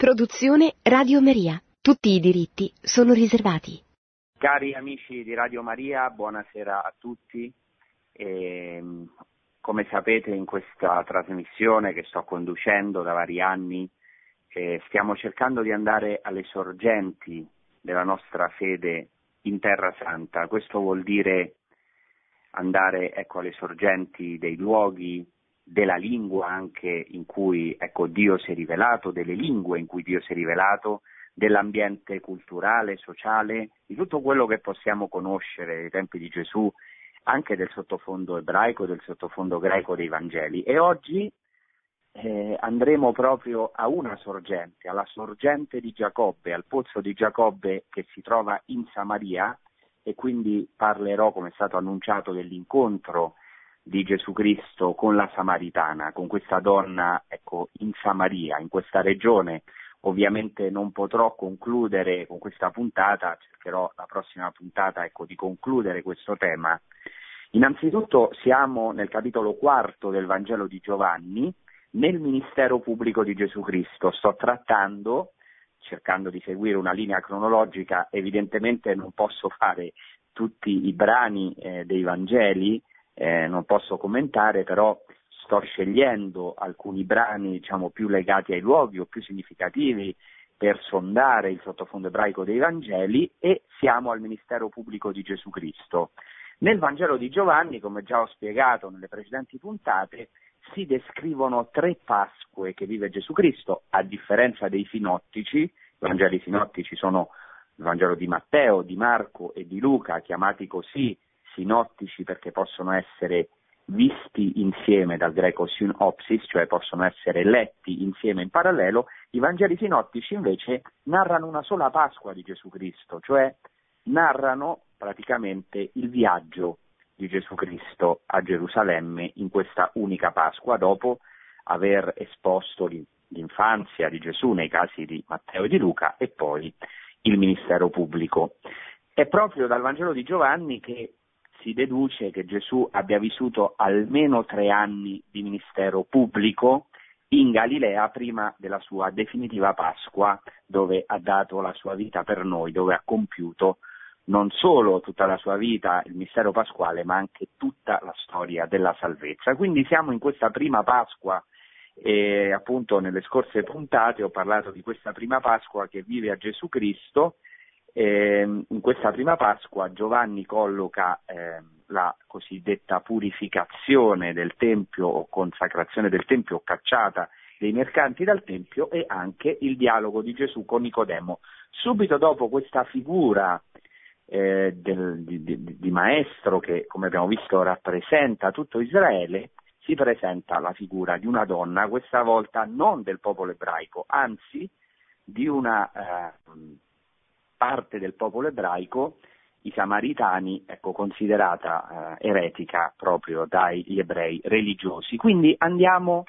Produzione Radio Maria. Tutti i diritti sono riservati. Cari amici di Radio Maria, buonasera a tutti. Come sapete, in questa trasmissione che sto conducendo da vari anni, stiamo cercando di andare alle sorgenti della nostra fede in Terra Santa. Questo vuol dire andare alle sorgenti dei luoghi, della lingua anche in cui Dio si è rivelato, delle lingue in cui Dio si è rivelato, dell'ambiente culturale, sociale, di tutto quello che possiamo conoscere dai tempi di Gesù, anche del sottofondo ebraico, del sottofondo greco dei Vangeli. E oggi andremo proprio a una sorgente, alla sorgente di Giacobbe, al pozzo di Giacobbe che si trova in Samaria, e quindi parlerò, come è stato annunciato, dell'incontro di Gesù Cristo con la Samaritana, con questa donna in Samaria, in questa regione. Ovviamente non potrò concludere con questa puntata, cercherò la prossima puntata di concludere questo tema. Innanzitutto siamo nel capitolo 4 del Vangelo di Giovanni, nel ministero pubblico di Gesù Cristo. Sto trattando, cercando di seguire una linea cronologica, evidentemente non posso fare tutti i brani dei Vangeli, non posso commentare, però sto scegliendo alcuni brani più legati ai luoghi o più significativi per sondare il sottofondo ebraico dei Vangeli, e siamo al ministero pubblico di Gesù Cristo. Nel Vangelo di Giovanni, come già ho spiegato nelle precedenti puntate, si descrivono 3 Pasque che vive Gesù Cristo, a differenza dei sinottici. I Vangeli sinottici sono il Vangelo di Matteo, di Marco e di Luca, chiamati così sinottici perché possono essere visti insieme, dal greco synopsis, cioè possono essere letti insieme in parallelo. I Vangeli sinottici invece narrano una sola Pasqua di Gesù Cristo, cioè narrano praticamente il viaggio di Gesù Cristo a Gerusalemme in questa unica Pasqua, dopo aver esposto l'infanzia di Gesù nei casi di Matteo e di Luca, e poi il ministero pubblico. È proprio dal Vangelo di Giovanni che si deduce che Gesù abbia vissuto almeno 3 anni di ministero pubblico in Galilea prima della sua definitiva Pasqua, dove ha dato la sua vita per noi, dove ha compiuto non solo tutta la sua vita, il mistero pasquale, ma anche tutta la storia della salvezza. Quindi siamo in questa prima Pasqua, e appunto nelle scorse puntate ho parlato di questa prima Pasqua che vive a Gesù Cristo. In questa prima Pasqua Giovanni colloca la cosiddetta purificazione del Tempio o consacrazione del Tempio, cacciata dei mercanti dal Tempio, e anche il dialogo di Gesù con Nicodemo. Subito dopo questa figura di maestro che, come abbiamo visto, rappresenta tutto Israele, si presenta la figura di una donna, questa volta non del popolo ebraico, anzi di una parte del popolo ebraico, i samaritani, considerata eretica proprio dagli ebrei religiosi. Quindi andiamo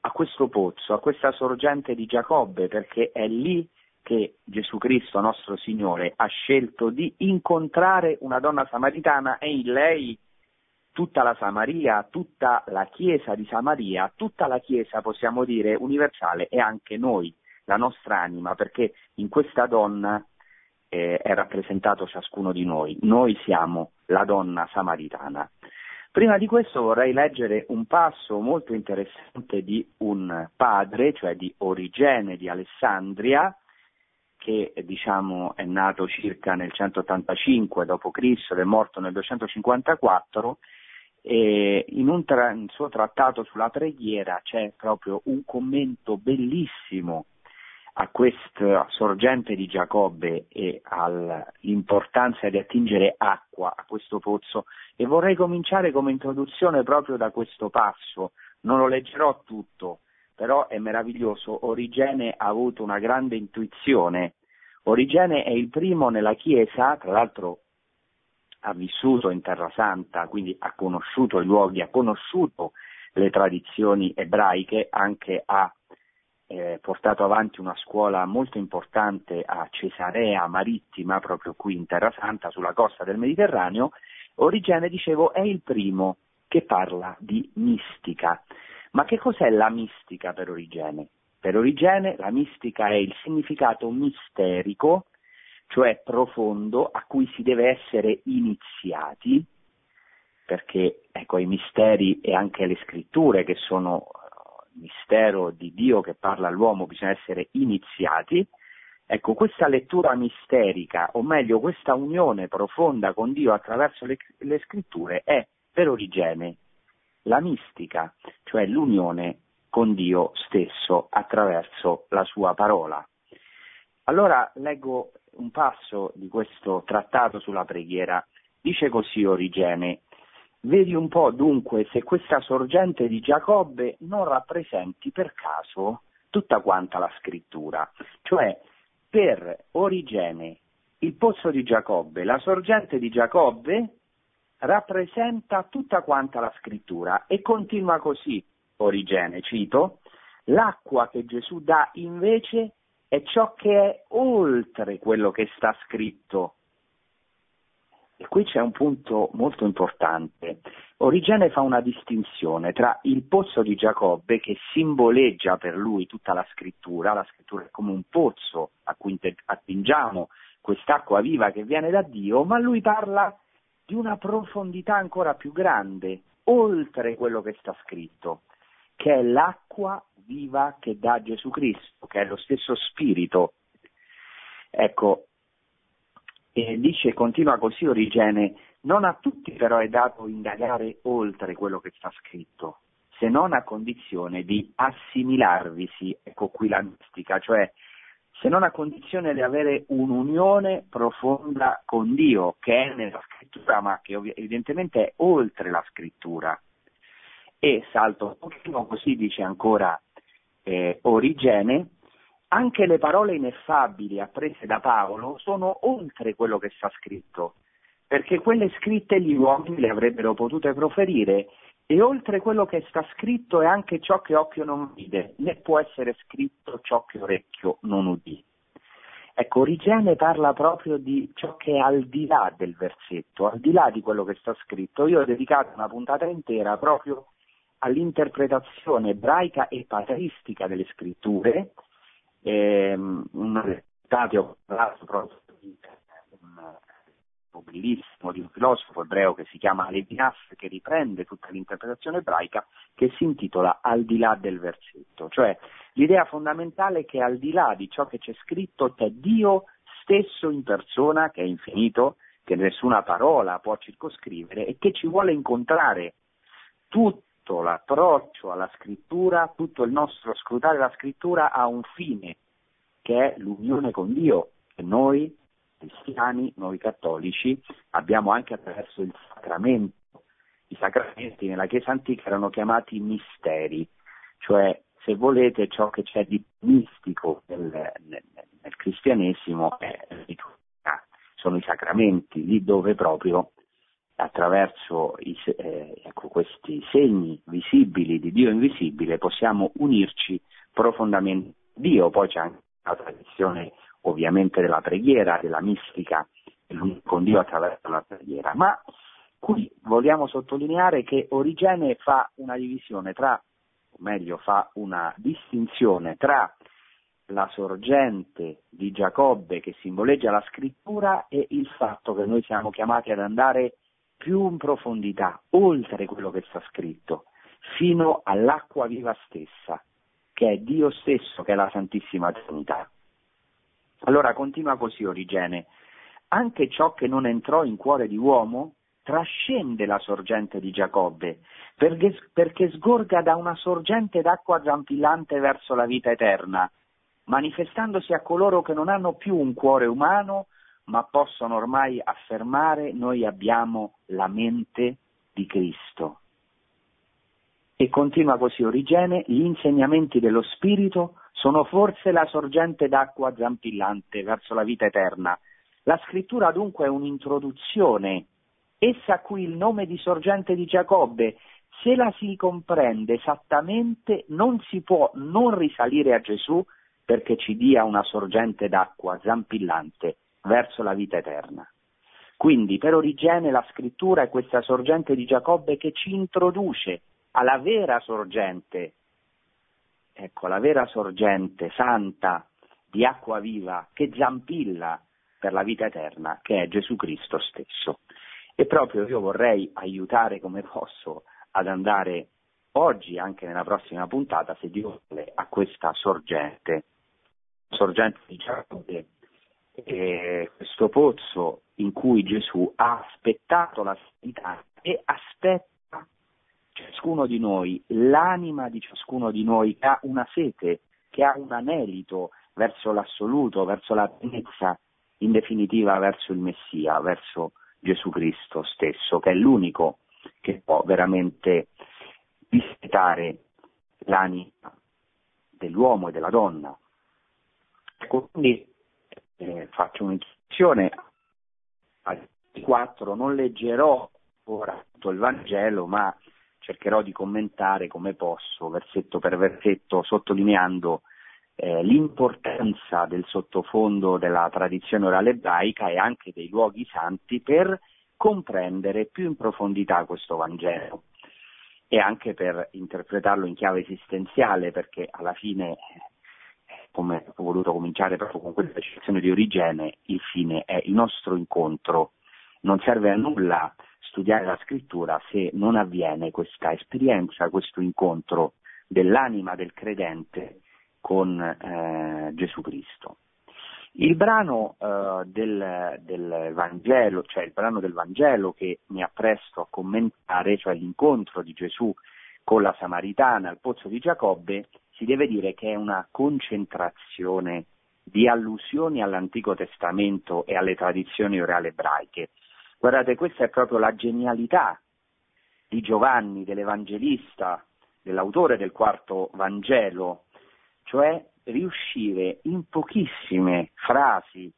a questo pozzo, a questa sorgente di Giacobbe, perché è lì che Gesù Cristo, nostro Signore, ha scelto di incontrare una donna samaritana, e in lei tutta la Samaria, tutta la Chiesa di Samaria, tutta la Chiesa, possiamo dire, universale, e anche noi, la nostra anima, perché in questa donna è rappresentato ciascuno di noi. Noi siamo la donna samaritana. Prima di questo vorrei leggere un passo molto interessante di un padre, cioè di Origene di Alessandria, che è nato circa nel 185 d.C. ed è morto nel 254, e in un suo trattato sulla preghiera c'è proprio un commento bellissimo a questa sorgente di Giacobbe e all'importanza di attingere acqua a questo pozzo, e vorrei cominciare come introduzione proprio da questo passo. Non lo leggerò tutto, però è meraviglioso. Origene ha avuto una grande intuizione. Origene è il primo nella Chiesa, tra l'altro ha vissuto in Terra Santa, quindi ha conosciuto i luoghi, ha conosciuto le tradizioni ebraiche, anche ha portato avanti una scuola molto importante a Cesarea Marittima, proprio qui in Terra Santa, sulla costa del Mediterraneo. Origene, dicevo, è il primo che parla di mistica. Ma che cos'è la mistica per Origene? Per Origene la mistica è il significato misterico, cioè profondo, a cui si deve essere iniziati, perché ecco i misteri e anche le scritture che sono mistero di Dio che parla all'uomo, bisogna essere iniziati. Ecco, questa lettura misterica, o meglio questa unione profonda con Dio attraverso le scritture è per Origene la mistica, cioè l'unione con Dio stesso attraverso la sua parola. Allora leggo un passo di questo trattato sulla preghiera. Dice così Origene: vedi un po' dunque se questa sorgente di Giacobbe non rappresenti per caso tutta quanta la scrittura. Cioè, per Origene, il pozzo di Giacobbe, la sorgente di Giacobbe rappresenta tutta quanta la scrittura. E continua così Origene, cito: l'acqua che Gesù dà invece è ciò che è oltre quello che sta scritto. E qui c'è un punto molto importante. Origene fa una distinzione tra il pozzo di Giacobbe, che simboleggia per lui tutta la scrittura è come un pozzo a cui attingiamo quest'acqua viva che viene da Dio, ma lui parla di una profondità ancora più grande, oltre quello che sta scritto, che è l'acqua viva che dà Gesù Cristo, che è lo stesso Spirito. Ecco, e dice, continua così Origene: non a tutti però è dato indagare oltre quello che sta scritto, se non a condizione di assimilarvisi, ecco qui la mistica, cioè se non a condizione di avere un'unione profonda con Dio, che è nella scrittura ma che evidentemente è oltre la scrittura. E salto un pochino, così dice ancora Origene: anche le parole ineffabili apprese da Paolo sono oltre quello che sta scritto, perché quelle scritte gli uomini le avrebbero potute proferire, e oltre quello che sta scritto è anche ciò che occhio non vide, né può essere scritto ciò che orecchio non udì. Ecco, Origene parla proprio di ciò che è al di là del versetto, al di là di quello che sta scritto. Io ho dedicato una puntata intera proprio all'interpretazione ebraica e patristica delle scritture. Ho parlato proprio di un bellissimo, di un filosofo ebreo che si chiama Levinas, che riprende tutta l'interpretazione ebraica, che si intitola Al di là del versetto, cioè l'idea fondamentale è che al di là di ciò che c'è scritto c'è Dio stesso in persona, che è infinito, che nessuna parola può circoscrivere e che ci vuole incontrare. Tutto l'approccio alla scrittura, tutto il nostro scrutare la scrittura ha un fine, che è l'unione con Dio, che noi cristiani, noi cattolici abbiamo anche attraverso il sacramento. I sacramenti nella Chiesa antica erano chiamati misteri, cioè se volete ciò che c'è di mistico nel cristianesimo è liturgia, sono i sacramenti, lì dove proprio attraverso questi segni visibili di Dio invisibile possiamo unirci profondamente a Dio. Poi c'è anche la tradizione ovviamente della preghiera, della mistica con Dio attraverso la preghiera, ma qui vogliamo sottolineare che Origene fa una divisione tra, o meglio fa una distinzione tra la sorgente di Giacobbe che simboleggia la scrittura e il fatto che noi siamo chiamati ad andare più in profondità, oltre quello che sta scritto, fino all'acqua viva stessa, che è Dio stesso, che è la Santissima Trinità. Allora continua così Origene: anche ciò che non entrò in cuore di uomo trascende la sorgente di Giacobbe, perché sgorga da una sorgente d'acqua zampillante verso la vita eterna, manifestandosi a coloro che non hanno più un cuore umano, ma possono ormai affermare: noi abbiamo la mente di Cristo. E continua così Origene: gli insegnamenti dello Spirito sono forse la sorgente d'acqua zampillante verso la vita eterna. La scrittura dunque è un'introduzione, essa a cui il nome di sorgente di Giacobbe, se la si comprende esattamente, non si può non risalire a Gesù, perché ci dia una sorgente d'acqua zampillante verso la vita eterna. Quindi per Origene la scrittura è questa sorgente di Giacobbe che ci introduce alla vera sorgente Ecco, la vera sorgente santa di acqua viva che zampilla per la vita eterna, che è Gesù Cristo stesso. E proprio io vorrei aiutare come posso ad andare oggi, anche nella prossima puntata, se Dio vuole, a questa sorgente di Giacobbe, questo pozzo in cui Gesù ha aspettato la santità e aspetta ciascuno di noi, l'anima di ciascuno di noi che ha una sete, che ha un anelito verso l'assoluto, verso la pienezza, in definitiva verso il Messia, verso Gesù Cristo stesso, che è l'unico che può veramente visitare l'anima dell'uomo e della donna. Ecco, quindi faccio un'introduzione al 4, non leggerò ora tutto il Vangelo, ma cercherò di commentare come posso, versetto per versetto, sottolineando l'importanza del sottofondo della tradizione orale ebraica e anche dei luoghi santi per comprendere più in profondità questo Vangelo e anche per interpretarlo in chiave esistenziale, perché alla fine, come ho voluto cominciare proprio con questa citazione di Origene, il fine è il nostro incontro. Non serve a nulla studiare la scrittura se non avviene questa esperienza, questo incontro dell'anima del credente con Gesù Cristo. Il brano del Vangelo, cioè il brano del Vangelo che mi appresto a commentare, cioè l'incontro di Gesù con la Samaritana al pozzo di Giacobbe, si deve dire che è una concentrazione di allusioni all'Antico Testamento e alle tradizioni orali ebraiche. Guardate, questa è proprio la genialità di Giovanni, dell'Evangelista, dell'autore del quarto Vangelo, cioè riuscire in pochissime frasi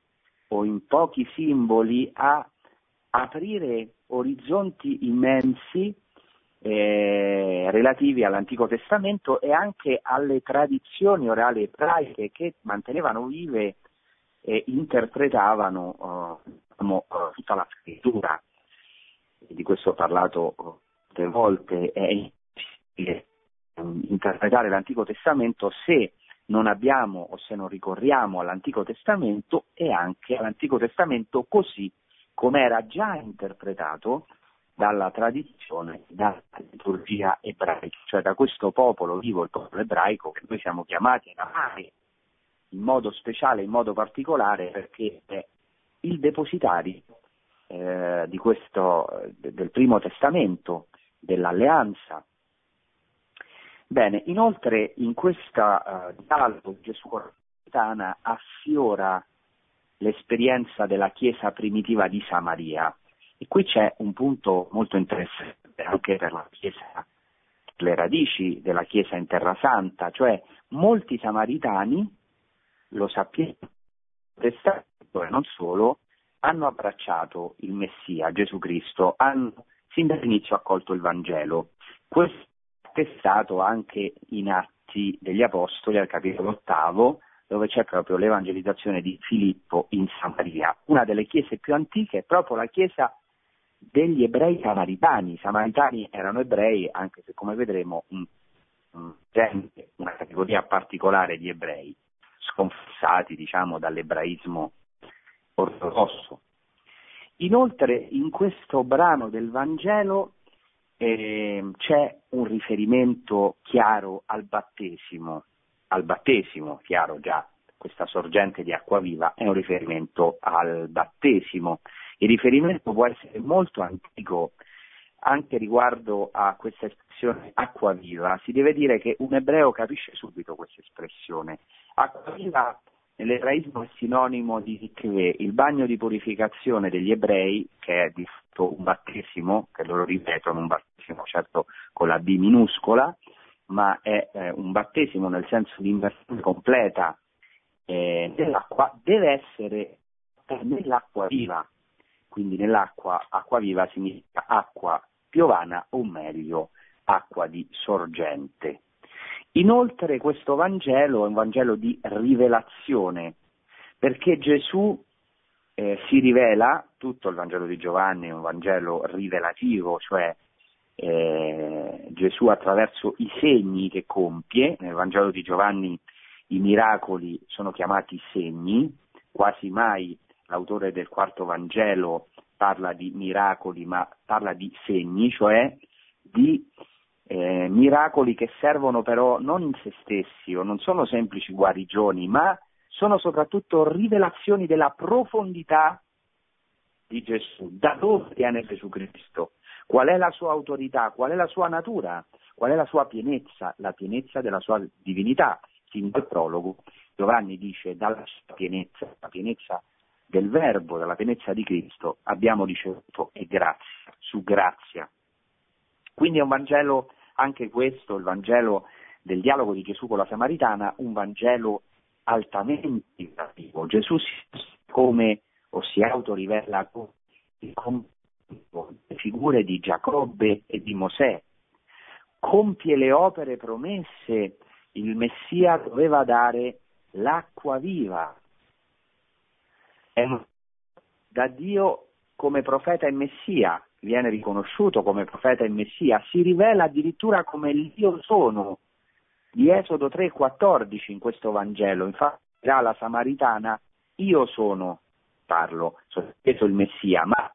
o in pochi simboli a aprire orizzonti immensi relativi all'Antico Testamento e anche alle tradizioni orali ebraiche che mantenevano vive e interpretavano tutta la scrittura. Di questo ho parlato molte volte, è impossibile interpretare l'Antico Testamento se non abbiamo o se non ricorriamo all'Antico Testamento e anche all'Antico Testamento così come era già interpretato dalla tradizione, dalla liturgia ebraica, cioè da questo popolo vivo, il popolo ebraico, che noi siamo chiamati ad amare in modo speciale, in modo particolare, perché è il depositario di questo, del primo testamento, dell'alleanza. Bene, inoltre in questa dialogo Gesù con la Samaritana affiora l'esperienza della Chiesa primitiva di Samaria. E qui c'è un punto molto interessante anche per la Chiesa, per le radici della Chiesa in Terra Santa, cioè molti samaritani, lo sappiamo, e non solo, hanno abbracciato il Messia, Gesù Cristo, hanno sin dall'inizio accolto il Vangelo. Questo è attestato anche in Atti degli Apostoli, al capitolo 8, dove c'è proprio l'evangelizzazione di Filippo in Samaria. Una delle chiese più antiche è proprio la Chiesa degli ebrei samaritani. I samaritani erano ebrei, anche se, come vedremo, una categoria particolare di ebrei, sconfessati, diciamo, dall'ebraismo ortodosso. Inoltre, in questo brano del Vangelo c'è un riferimento chiaro al battesimo, chiaro già, questa sorgente di acqua viva è un riferimento al battesimo. Il riferimento può essere molto antico anche riguardo a questa espressione acqua viva. Si deve dire che un ebreo capisce subito questa espressione. Acqua viva nell'ebraismo è sinonimo di Tikve, il bagno di purificazione degli ebrei, che è di fatto un battesimo, che loro ripetono, un battesimo certo con la B minuscola, ma è un battesimo nel senso di immersione completa dell'acqua, deve essere nell'acqua viva, quindi nell'acqua, acqua viva significa acqua piovana o meglio acqua di sorgente. Inoltre questo Vangelo è un Vangelo di rivelazione, perché Gesù si rivela, tutto il Vangelo di Giovanni è un Vangelo rivelativo, cioè Gesù attraverso i segni che compie, nel Vangelo di Giovanni i miracoli sono chiamati segni, quasi mai l'autore del quarto Vangelo parla di miracoli, ma parla di segni, cioè di miracoli che servono però non in se stessi o non sono semplici guarigioni, ma sono soprattutto rivelazioni della profondità di Gesù. Da dove viene Gesù Cristo? Qual è la sua autorità? Qual è la sua natura? Qual è la sua pienezza? La pienezza della sua divinità. Sin dal prologo Giovanni dice: dalla sua pienezza, la pienezza del Verbo, dalla pienezza di Cristo, abbiamo ricevuto e grazia su grazia. Quindi è un Vangelo, anche questo, il Vangelo del dialogo di Gesù con la Samaritana, un Vangelo altamente creativo. Gesù si autorivela con le figure di Giacobbe e di Mosè, compie le opere promesse, il Messia doveva dare l'acqua viva. Da Dio come profeta e Messia, viene riconosciuto come profeta e Messia, si rivela addirittura come l'Io sono, di Esodo 3,14 in questo Vangelo. Infatti dirà la Samaritana: io sono, sono il Messia, ma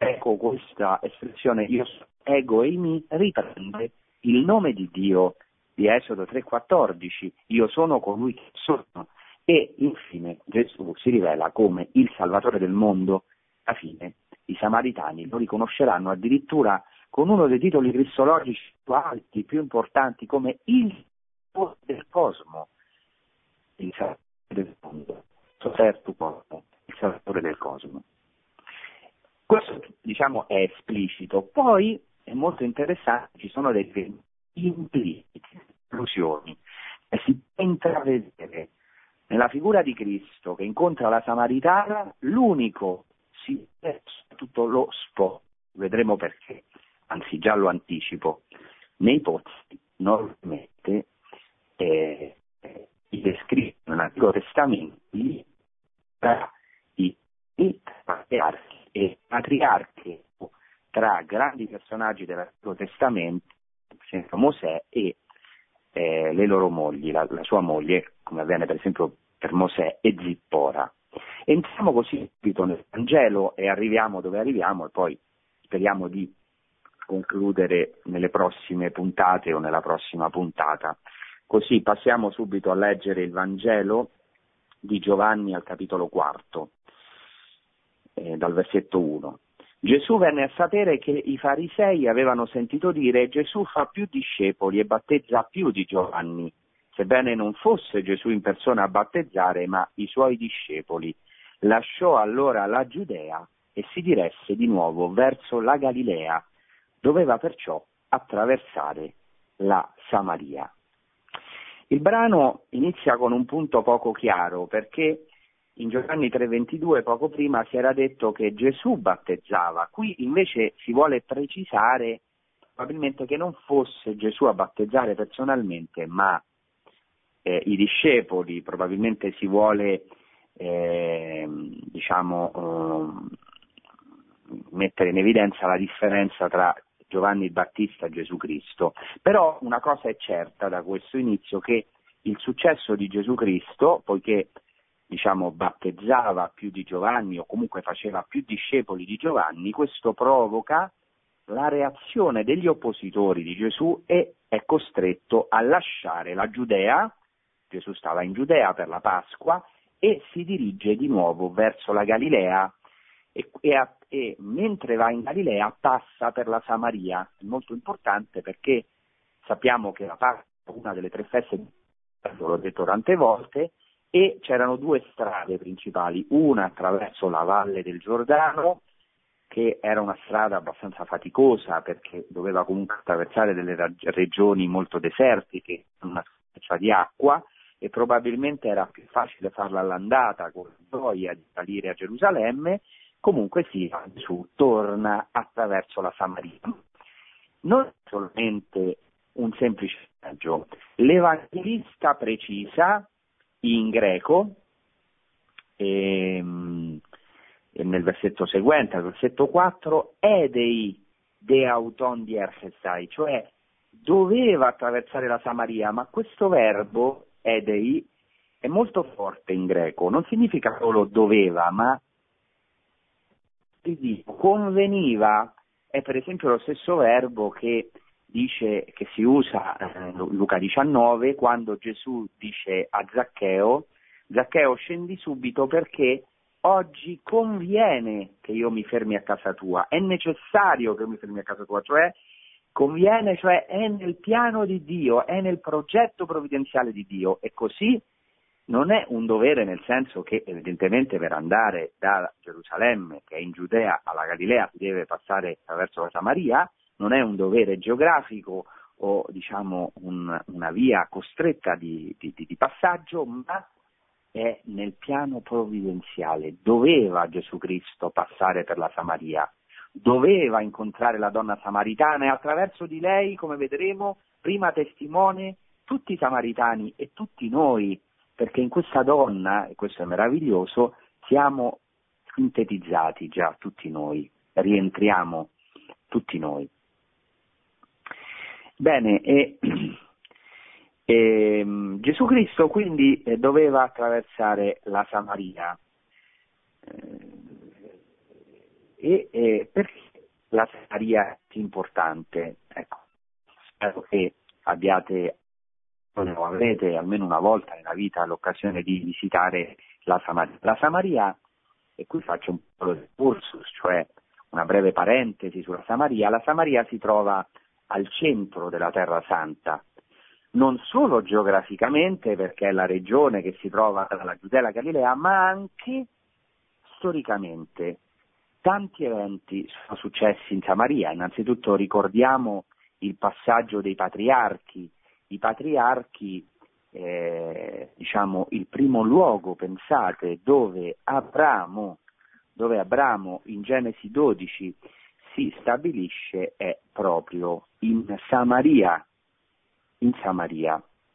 ecco questa espressione io sono, ego e mi, riprende il nome di Dio di Esodo 3,14, io sono colui che sono. E infine Gesù si rivela come il Salvatore del mondo. Alla fine i Samaritani lo riconosceranno addirittura con uno dei titoli cristologici più alti, più importanti, come il Salvatore del cosmo, il Salvatore del mondo, il Salvatore del cosmo. Questo, diciamo, è esplicito. Poi è molto interessante, ci sono delle implicite allusioni, e si può intravedere nella figura di Cristo che incontra la Samaritana l'unico, tutto lo spo, vedremo perché, anzi già lo anticipo, nei pozzi normalmente i descritti nell'Antico Testamento tra i patriarchi e matriarchi, tra grandi personaggi dell'Antico Testamento, Mosè e le loro mogli, la sua moglie, come avviene per esempio per Mosè, e Zippora. Entriamo così subito nel Vangelo e arriviamo dove arriviamo, e poi speriamo di concludere nelle prossime puntate o nella prossima puntata. Così passiamo subito a leggere il Vangelo di Giovanni al capitolo 4, dal versetto 1. Gesù venne a sapere che i farisei avevano sentito dire: Gesù fa più discepoli e battezza più di Giovanni, sebbene non fosse Gesù in persona a battezzare, ma i suoi discepoli. Lasciò allora la Giudea e si diresse di nuovo verso la Galilea, doveva perciò attraversare la Samaria. Il brano inizia con un punto poco chiaro, perché in Giovanni 3,22, poco prima, si era detto che Gesù battezzava. Qui invece si vuole precisare probabilmente che non fosse Gesù a battezzare personalmente, ma i discepoli. Probabilmente si vuole mettere in evidenza la differenza tra Giovanni il Battista e Gesù Cristo. Però una cosa è certa da questo inizio, che il successo di Gesù Cristo, poiché battezzava più di Giovanni o comunque faceva più discepoli di Giovanni, questo provoca la reazione degli oppositori di Gesù e è costretto a lasciare la Giudea. Gesù stava in Giudea per la Pasqua e si dirige di nuovo verso la Galilea e mentre va in Galilea passa per la Samaria. È molto importante perché sappiamo che la Pasqua è una delle tre feste, l'ho detto tante volte, e c'erano due strade principali, una attraverso la valle del Giordano, che era una strada abbastanza faticosa perché doveva comunque attraversare delle regioni molto desertiche, una specie di acqua, e probabilmente era più facile farla all'andata con la gioia di salire a Gerusalemme. Comunque Gesù torna attraverso la Samaria. Non solamente un semplice viaggio, l'Evangelista precisa in greco e nel versetto seguente, al versetto 4, edei de auton di Erchesai, cioè doveva attraversare la Samaria, ma questo verbo, edei, è molto forte in greco, non significa solo doveva, ma conveniva. È per esempio lo stesso verbo che dice, che si usa Luca 19 quando Gesù dice a Zaccheo: Zaccheo, scendi subito perché oggi conviene che io mi fermi a casa tua, è necessario che mi fermi a casa tua, cioè conviene, cioè è nel piano di Dio, è nel progetto provvidenziale di Dio. E così non è un dovere, nel senso che evidentemente per andare da Gerusalemme, che è in Giudea, alla Galilea si deve passare attraverso la Samaria, non è un dovere geografico o diciamo una via costretta di passaggio, ma è nel piano provvidenziale. Doveva Gesù Cristo passare per la Samaria, doveva incontrare la donna samaritana e attraverso di lei, come vedremo, prima testimone tutti i samaritani e tutti noi, perché in questa donna, e questo è meraviglioso, siamo sintetizzati già tutti noi, rientriamo tutti noi. Bene, e Gesù Cristo quindi doveva attraversare la Samaria, e perché la Samaria è importante? Ecco, spero che abbiate, o avrete almeno una volta nella vita l'occasione di visitare la Samaria. La Samaria, e qui faccio un po' di excursus, cioè una breve parentesi sulla Samaria. La Samaria si trova al centro della Terra Santa, non solo geograficamente perché è la regione che si trova tra la Giudea e la Galilea, ma anche storicamente. Tanti eventi sono successi in Samaria. Innanzitutto ricordiamo il passaggio dei patriarchi. I patriarchi, diciamo, il primo luogo, pensate, dove Abramo in Genesi 12 si stabilisce è proprio in Samaria,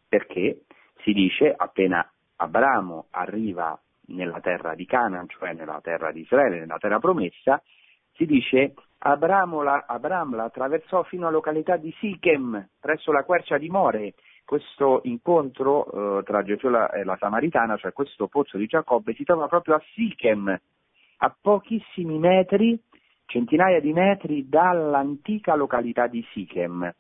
perché si dice appena Abramo arriva nella terra di Canaan, cioè nella terra di Israele, nella terra promessa, si dice Abramo la attraversò fino alla località di Sichem, presso la quercia di More. Questo incontro tra Gesù e la Samaritana, cioè questo pozzo di Giacobbe, si trova proprio a Sichem, a pochissimi metri, centinaia di metri dall'antica località di Sichem.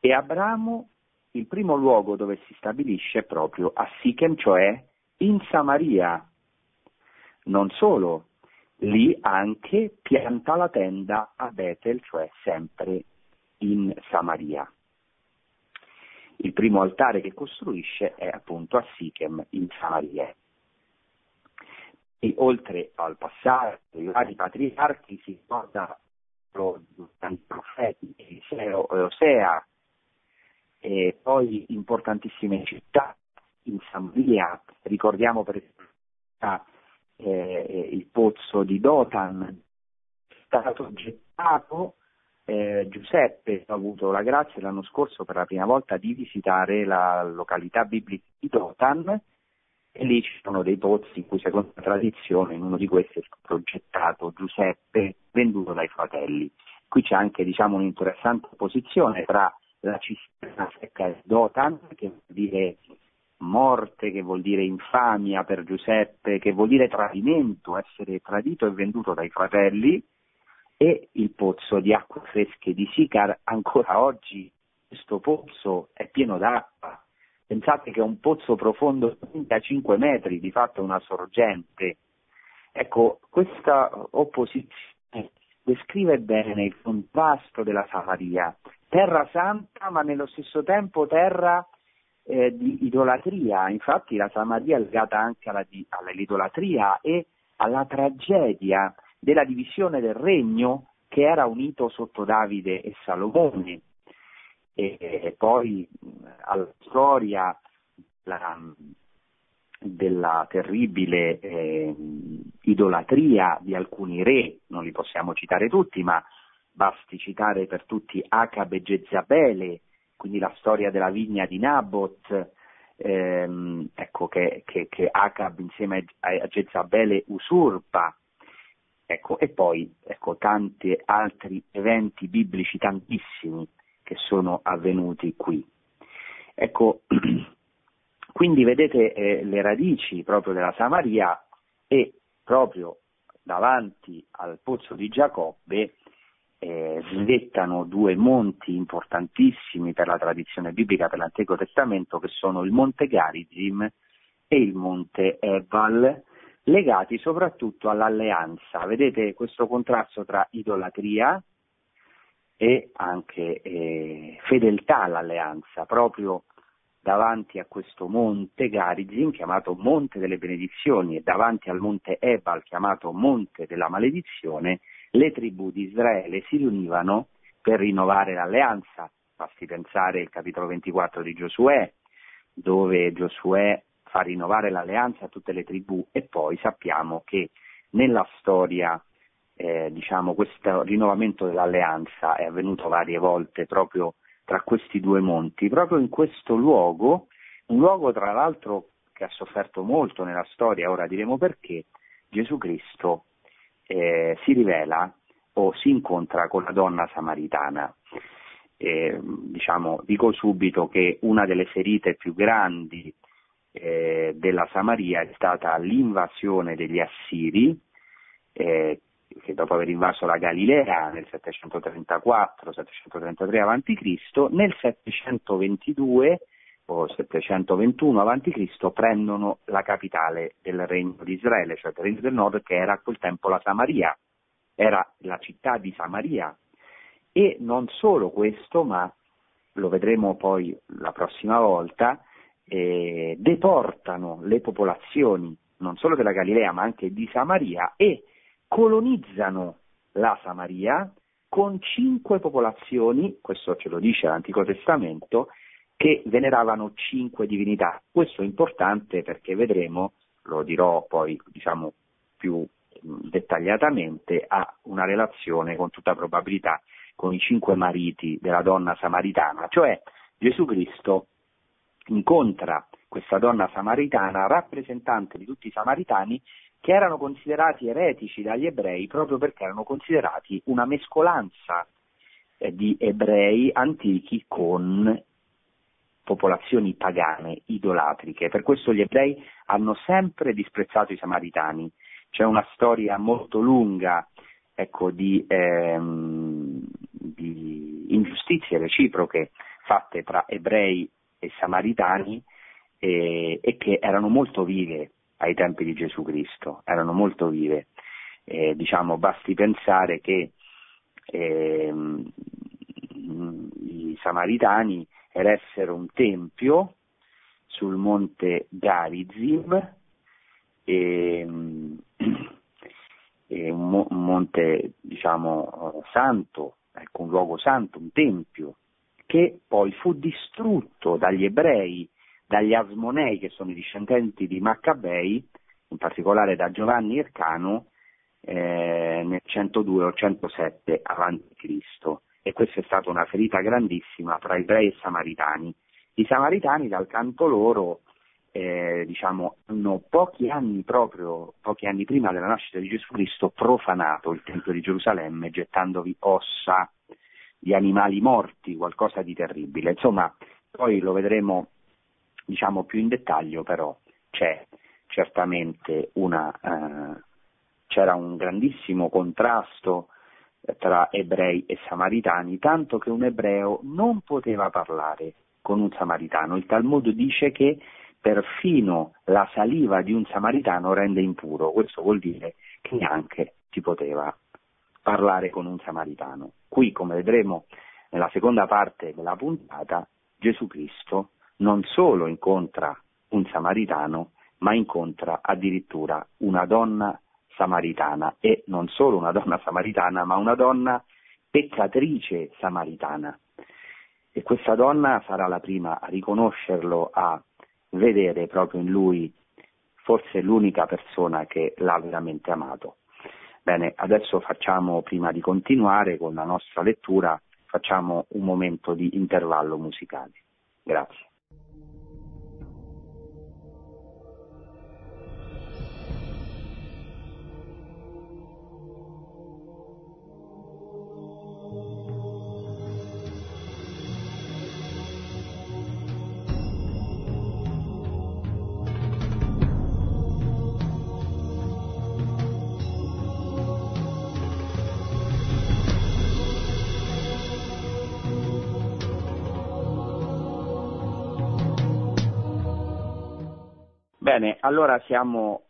E Abramo, il primo luogo dove si stabilisce è proprio a Sichem, cioè in Samaria. Non solo, lì anche pianta la tenda a Betel, cioè sempre in Samaria. Il primo altare che costruisce è appunto a Sichem in Samaria. E oltre al passaggio dei vari patriarchi si ricorda i profeti Eliseo e Osea, e poi importantissime città in Samaria. Ricordiamo per esempio il pozzo di Dotan, è stato gettato. Giuseppe ha avuto la grazia l'anno scorso per la prima volta di visitare la località biblica di Dotan, e lì ci sono dei pozzi in cui, secondo la tradizione, in uno di questi è stato gettato Giuseppe, venduto dai fratelli. Qui c'è anche, diciamo, un'interessante opposizione tra la cisterna secca e Dotan, che vuol dire morte, che vuol dire infamia per Giuseppe, che vuol dire tradimento, essere tradito e venduto dai fratelli, e il pozzo di acque fresche di Sicar. Ancora oggi questo pozzo è pieno d'acqua, pensate che è un pozzo profondo 35 metri, di fatto una sorgente. Ecco, questa opposizione descrive bene il contrasto della Samaria, terra santa ma nello stesso tempo terra di idolatria. Infatti la Samaria è legata anche all'idolatria e alla tragedia della divisione del regno che era unito sotto Davide e Salomone, e poi alla storia della terribile idolatria di alcuni re. Non li possiamo citare tutti, ma basti citare per tutti Acab e Jezabele, quindi la storia della vigna di Nabot, ecco che Acab insieme a Jezabele usurpa, Ecco, e poi ecco, tanti altri eventi biblici, tantissimi, che sono avvenuti qui. Ecco, quindi vedete le radici proprio della Samaria, e proprio davanti al pozzo di Giacobbe svettano due monti importantissimi per la tradizione biblica, per l'Antico Testamento, che sono il Monte Garizim e il Monte Ebal, legati soprattutto all'alleanza. Vedete questo contrasto tra idolatria e anche fedeltà all'alleanza. Proprio davanti a questo Monte Garizim, chiamato Monte delle Benedizioni, e davanti al Monte Ebal, chiamato Monte della Maledizione, le tribù di Israele si riunivano per rinnovare l'alleanza. Basti pensare il capitolo 24 di Giosuè, dove Giosuè fa rinnovare l'alleanza a tutte le tribù, e poi sappiamo che nella storia questo rinnovamento dell'alleanza è avvenuto varie volte proprio tra questi due monti, proprio in questo luogo, un luogo tra l'altro che ha sofferto molto nella storia, ora diremo perché. Gesù Cristo si rivela o si incontra con la donna samaritana. Dico subito che una delle ferite più grandi della Samaria è stata l'invasione degli Assiri, che dopo aver invaso la Galilea nel 734-733 a.C., nel 722 o 721 a.C. prendono la capitale del Regno di Israele, cioè del Regno del Nord, che era a quel tempo la Samaria, era la città di Samaria. E non solo questo, ma lo vedremo poi la prossima volta, deportano le popolazioni non solo della Galilea ma anche di Samaria e colonizzano la Samaria con 5 popolazioni, questo ce lo dice l'Antico Testamento, che veneravano 5 divinità. Questo è importante perché vedremo, lo dirò poi più dettagliatamente, ha una relazione con tutta probabilità con i 5 mariti della donna samaritana, cioè Gesù Cristo incontra questa donna samaritana, rappresentante di tutti i samaritani, che erano considerati eretici dagli ebrei proprio perché erano considerati una mescolanza di ebrei antichi con popolazioni pagane, idolatriche. Per questo gli ebrei hanno sempre disprezzato i samaritani. C'è una storia molto lunga di ingiustizie reciproche fatte tra ebrei e samaritani, e che erano molto vive ai tempi di Gesù Cristo, erano molto vive. Basti pensare che i samaritani eressero un tempio sul monte Garizim, un monte santo, un luogo santo, un tempio, che poi fu distrutto dagli ebrei, dagli Asmonei, che sono i discendenti di Maccabei, in particolare da Giovanni Ircano, nel 102 o 107 a.C. E questa è stata una ferita grandissima tra ebrei e samaritani. I samaritani, dal canto loro, hanno pochi anni prima della nascita di Gesù Cristo, profanato il Tempio di Gerusalemme, gettandovi ossa di animali morti, qualcosa di terribile. Insomma, poi lo vedremo più in dettaglio, però c'è certamente c'era un grandissimo contrasto tra ebrei e samaritani, tanto che un ebreo non poteva parlare con un samaritano. Il Talmud dice che perfino la saliva di un samaritano rende impuro. Questo vuol dire che neanche si poteva parlare con un samaritano. Qui, come vedremo nella seconda parte della puntata, Gesù Cristo non solo incontra un samaritano, ma incontra addirittura una donna samaritana, e non solo una donna samaritana, ma una donna peccatrice samaritana. E questa donna sarà la prima a riconoscerlo, a vedere proprio in lui forse l'unica persona che l'ha veramente amato. Bene, adesso prima di continuare con la nostra lettura, facciamo un momento di intervallo musicale. Grazie. Bene, allora siamo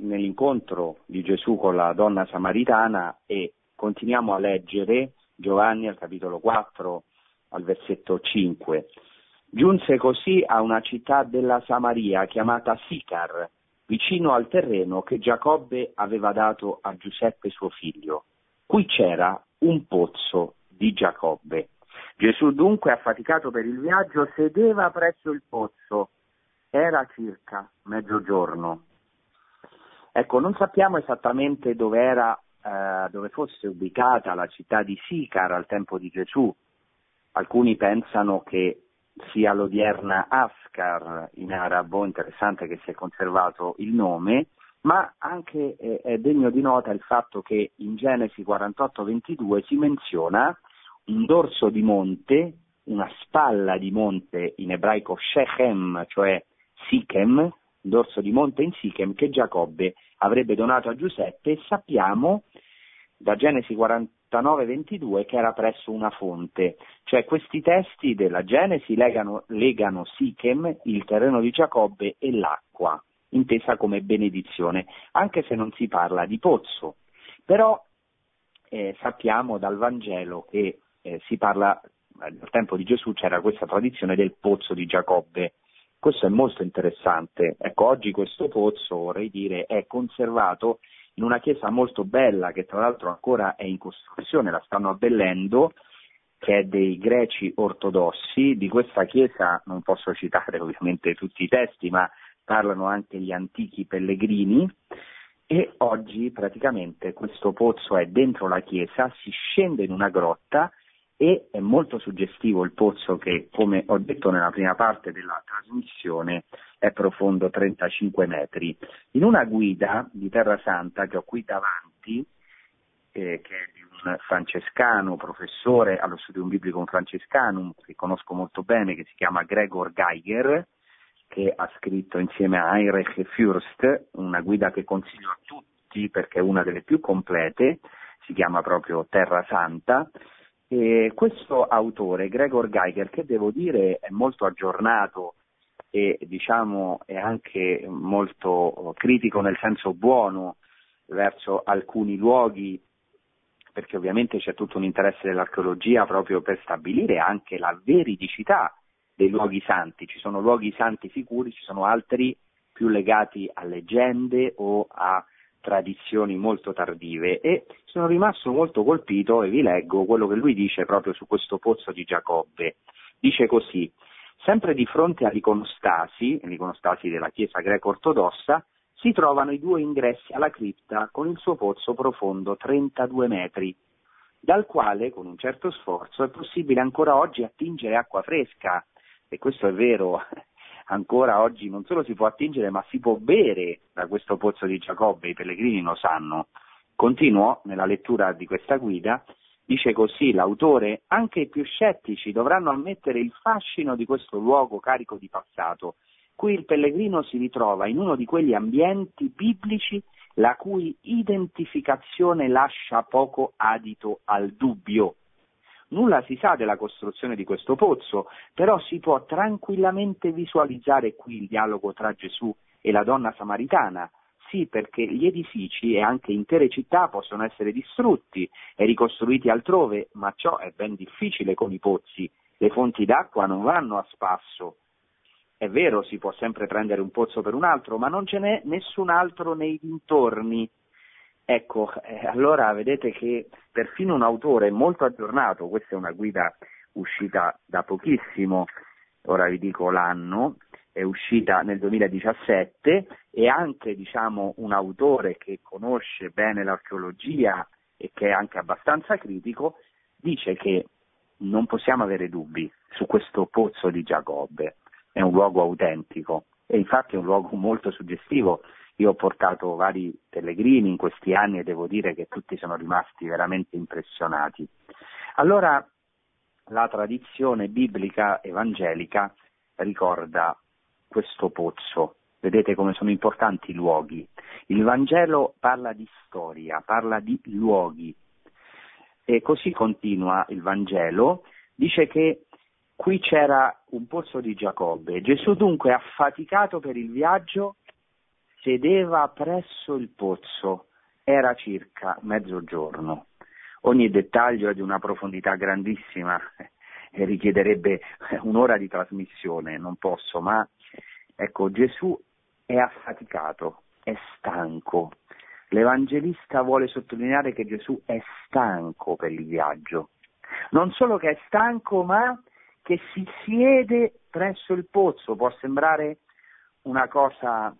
nell'incontro di Gesù con la donna samaritana e continuiamo a leggere Giovanni al capitolo 4, al versetto 5. Giunse così a una città della Samaria chiamata Sicar, vicino al terreno che Giacobbe aveva dato a Giuseppe suo figlio. Qui c'era un pozzo di Giacobbe. Gesù dunque, affaticato per il viaggio, sedeva presso il pozzo. Era circa mezzogiorno. Ecco, non sappiamo esattamente dove fosse ubicata la città di Sicar al tempo di Gesù. Alcuni pensano che sia l'odierna Ascar in arabo, interessante che si è conservato il nome, ma anche è degno di nota il fatto che in Genesi 48:22 si menziona un dorso di monte, una spalla di monte in ebraico Shechem, cioè Sichem, dorso di monte in Sichem che Giacobbe avrebbe donato a Giuseppe e sappiamo da Genesi 49:22 che era presso una fonte, cioè questi testi della Genesi legano Sichem, il terreno di Giacobbe e l'acqua, intesa come benedizione, anche se non si parla di pozzo, però sappiamo dal Vangelo che si parla, al tempo di Gesù c'era questa tradizione del pozzo di Giacobbe. Questo è molto interessante. Ecco, oggi questo pozzo, vorrei dire, è conservato in una chiesa molto bella che tra l'altro ancora è in costruzione, la stanno abbellendo, che è dei greci ortodossi. Di questa chiesa non posso citare ovviamente tutti i testi, ma parlano anche gli antichi pellegrini e oggi praticamente questo pozzo è dentro la chiesa, si scende in una grotta e è molto suggestivo il pozzo che, come ho detto nella prima parte della trasmissione, è profondo 35 metri. In una guida di Terra Santa che ho qui davanti, che è di un francescano, professore allo Studium Biblicum Francescanum, che conosco molto bene, che si chiama Gregor Geiger, che ha scritto insieme a Heinrich Fürst una guida che consiglio a tutti perché è una delle più complete, si chiama proprio Terra Santa. E questo autore, Gregor Geiger, che devo dire è molto aggiornato e diciamo è anche molto critico nel senso buono verso alcuni luoghi, perché ovviamente c'è tutto un interesse dell'archeologia proprio per stabilire anche la veridicità dei luoghi santi. Ci sono luoghi santi sicuri, ci sono altri più legati a leggende o a tradizioni molto tardive, e sono rimasto molto colpito e vi leggo quello che lui dice proprio su questo pozzo di Giacobbe. Dice così: sempre di fronte all'iconostasi della chiesa greco-ortodossa, si trovano i due ingressi alla cripta con il suo pozzo profondo 32 metri, dal quale con un certo sforzo è possibile ancora oggi attingere acqua fresca, e questo è vero. Ancora oggi non solo si può attingere, ma si può bere da questo pozzo di Giacobbe, i pellegrini lo sanno. Continuo nella lettura di questa guida, dice così l'autore: anche i più scettici dovranno ammettere il fascino di questo luogo carico di passato. Qui il pellegrino si ritrova in uno di quegli ambienti biblici la cui identificazione lascia poco adito al dubbio. Nulla si sa della costruzione di questo pozzo, però si può tranquillamente visualizzare qui il dialogo tra Gesù e la donna samaritana. Sì, perché gli edifici e anche intere città possono essere distrutti e ricostruiti altrove, ma ciò è ben difficile con i pozzi. Le fonti d'acqua non vanno a spasso. È vero, si può sempre prendere un pozzo per un altro, ma non ce n'è nessun altro nei dintorni. Ecco, allora vedete che perfino un autore molto aggiornato, questa è una guida uscita da pochissimo, ora vi dico l'anno, è uscita nel 2017, e anche diciamo un autore che conosce bene l'archeologia e che è anche abbastanza critico, dice che non possiamo avere dubbi su questo pozzo di Giacobbe, è un luogo autentico e infatti è un luogo molto suggestivo. Io ho portato vari pellegrini in questi anni e devo dire che tutti sono rimasti veramente impressionati. Allora, la tradizione biblica evangelica ricorda questo pozzo. Vedete come sono importanti i luoghi. Il Vangelo parla di storia, parla di luoghi. E così continua il Vangelo, dice che qui c'era un pozzo di Giacobbe. Gesù dunque, affaticato per il viaggio, sedeva presso il pozzo. Era circa mezzogiorno. Ogni dettaglio è di una profondità grandissima e richiederebbe un'ora di trasmissione, non posso, ma ecco, Gesù è affaticato, è stanco. L'Evangelista vuole sottolineare che Gesù è stanco per il viaggio. Non solo che è stanco, ma che si siede presso il pozzo. Può sembrare una cosa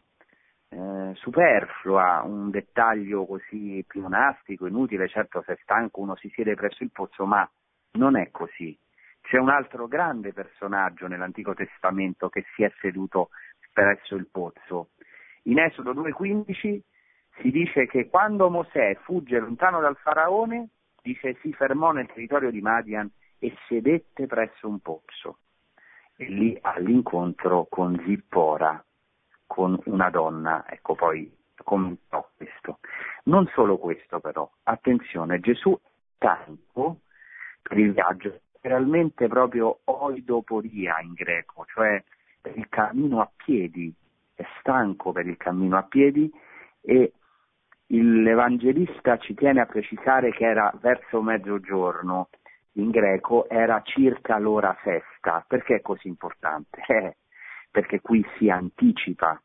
superflua, un dettaglio così pionastico, inutile. Certo, se è stanco uno si siede presso il pozzo, ma non è così. C'è un altro grande personaggio nell'Antico Testamento che si è seduto presso il pozzo. In Esodo 2,15 si dice che quando Mosè fugge lontano dal faraone, dice, si fermò nel territorio di Madian e sedette presso un pozzo, e lì all'incontro con Zippora, con una donna. Ecco, poi commentò questo. Non solo questo, però, attenzione, Gesù tanto per il viaggio, realmente proprio oidoporia in greco, cioè per il cammino a piedi, è stanco per il cammino a piedi, e l'Evangelista ci tiene a precisare che era verso mezzogiorno. In greco era circa l'ora sesta. Perché è così importante? Perché qui si anticipa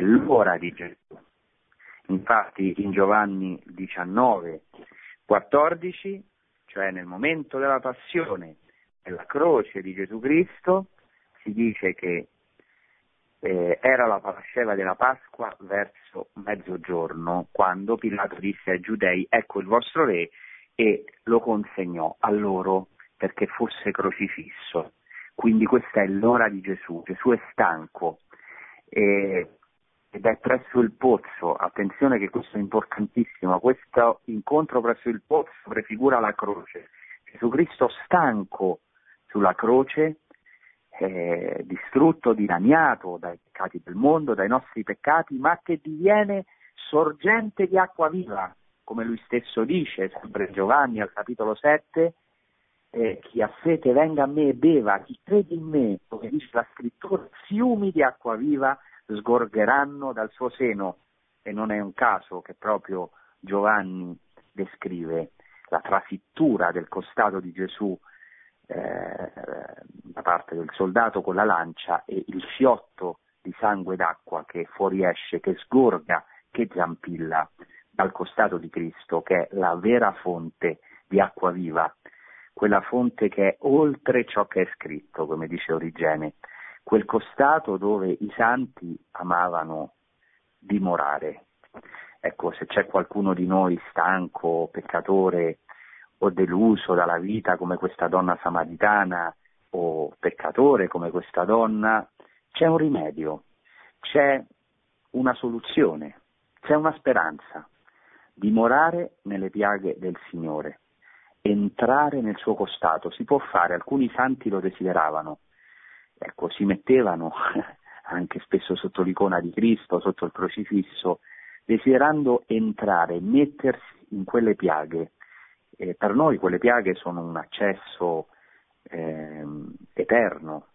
l'ora di Gesù. Infatti in Giovanni 19:14, cioè nel momento della passione, della croce di Gesù Cristo, si dice che era la pasceva della Pasqua verso mezzogiorno, quando Pilato disse ai giudei: ecco il vostro re, e lo consegnò a loro perché fosse crocifisso. Quindi questa è l'ora di Gesù. Gesù è stanco ed è presso il pozzo. Attenzione che questo è importantissimo, questo incontro presso il pozzo prefigura la croce. Gesù Cristo stanco sulla croce, distrutto, dilaniato dai peccati del mondo, dai nostri peccati, ma che diviene sorgente di acqua viva, come lui stesso dice, sempre Giovanni al capitolo 7, chi ha sete venga a me e beva, chi crede in me, come dice la scrittura, fiumi di acqua viva sgorgeranno dal suo seno. E non è un caso che proprio Giovanni descrive la trafittura del costato di Gesù da parte del soldato con la lancia, e il fiotto di sangue d'acqua che fuoriesce, che sgorga, che zampilla dal costato di Cristo, che è la vera fonte di acqua viva, quella fonte che è oltre ciò che è scritto, come dice Origene, quel costato dove i santi amavano dimorare. Ecco, se c'è qualcuno di noi stanco, peccatore o deluso dalla vita come questa donna samaritana, o peccatore come questa donna, c'è un rimedio, c'è una soluzione, c'è una speranza: dimorare nelle piaghe del Signore, entrare nel suo costato. Si può fare, alcuni santi lo desideravano, ecco, si mettevano anche spesso sotto l'icona di Cristo, sotto il crocifisso, desiderando entrare, mettersi in quelle piaghe. E per noi quelle piaghe sono un accesso eterno,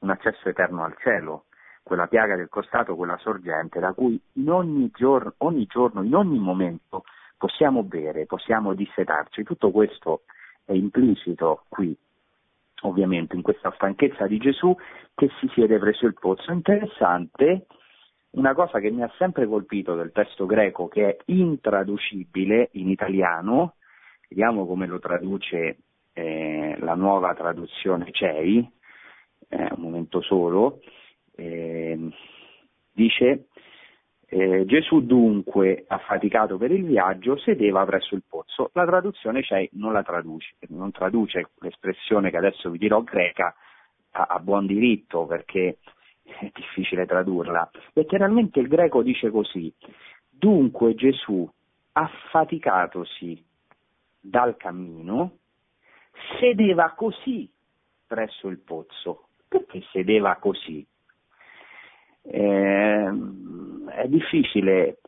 un accesso eterno al cielo, quella piaga del costato, quella sorgente da cui in ogni giorno, in ogni momento possiamo bere, possiamo dissetarci. Tutto questo è implicito qui, ovviamente, in questa stanchezza di Gesù che si siede presso il pozzo. Interessante una cosa che mi ha sempre colpito del testo greco, che è intraducibile in italiano. Vediamo come lo traduce la nuova traduzione CEI, un momento solo. Dice, Gesù dunque, affaticato per il viaggio, sedeva presso il pozzo. La traduzione CEI non traduce l'espressione che adesso vi dirò greca a buon diritto, perché è difficile tradurla. Letteralmente il greco dice così: dunque Gesù, affaticatosi dal cammino, sedeva così presso il pozzo. Perché sedeva così? È difficile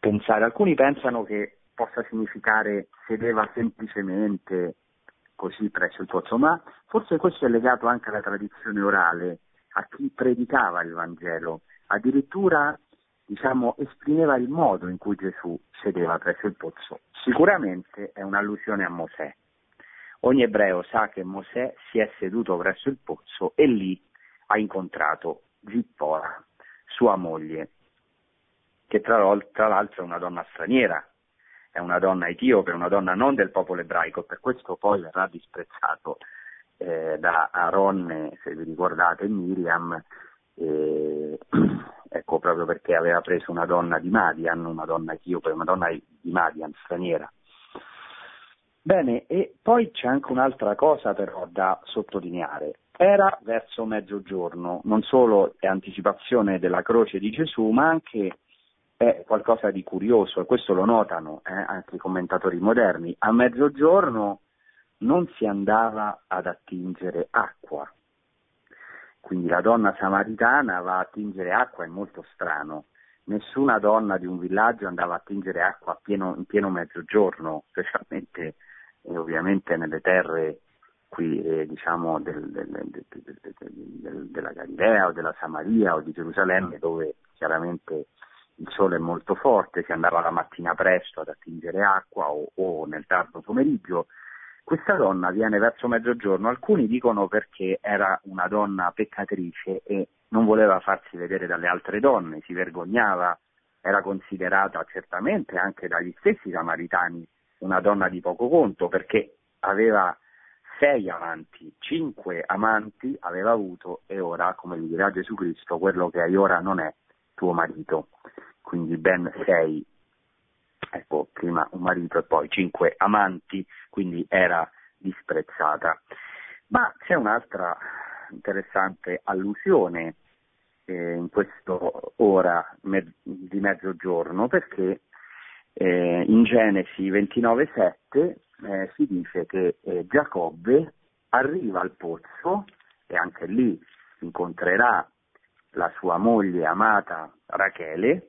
pensare, alcuni pensano che possa significare sedeva semplicemente così presso il pozzo, ma forse questo è legato anche alla tradizione orale a chi predicava il Vangelo, addirittura esprimeva il modo in cui Gesù sedeva presso il pozzo. Sicuramente è un'allusione a Mosè. Ogni ebreo sa che Mosè si è seduto presso il pozzo e lì ha incontrato Zippora, sua moglie, che tra l'altro è una donna straniera, è una donna etiope, è una donna non del popolo ebraico, per questo poi verrà disprezzato da Aaron, se vi ricordate, Miriam, ecco, proprio perché aveva preso una donna di Madian, una donna etiope, una donna di Madian straniera. Bene, e poi c'è anche un'altra cosa però da sottolineare. Era verso mezzogiorno, non solo è anticipazione della croce di Gesù, ma anche è qualcosa di curioso, e questo lo notano anche i commentatori moderni. A mezzogiorno non si andava ad attingere acqua, quindi la donna samaritana va a attingere acqua, è molto strano. Nessuna donna di un villaggio andava a attingere acqua in pieno mezzogiorno, specialmente ovviamente nelle terre qui della Galilea o della Samaria o di Gerusalemme, dove chiaramente il sole è molto forte, si andava la mattina presto ad attingere acqua o nel tardo pomeriggio. Questa donna viene verso mezzogiorno, alcuni dicono perché era una donna peccatrice e non voleva farsi vedere dalle altre donne, si vergognava, era considerata certamente anche dagli stessi samaritani una donna di poco conto, perché aveva 6 amanti, 5 amanti aveva avuto e ora, come gli dirà Gesù Cristo, quello che hai ora non è tuo marito, quindi ben 6. Ecco, prima un marito e poi 5 amanti, quindi era disprezzata. Ma c'è un'altra interessante allusione in questa ora di mezzogiorno, perché in Genesi 29,7 si dice che Giacobbe arriva al pozzo e anche lì incontrerà la sua moglie amata Rachele.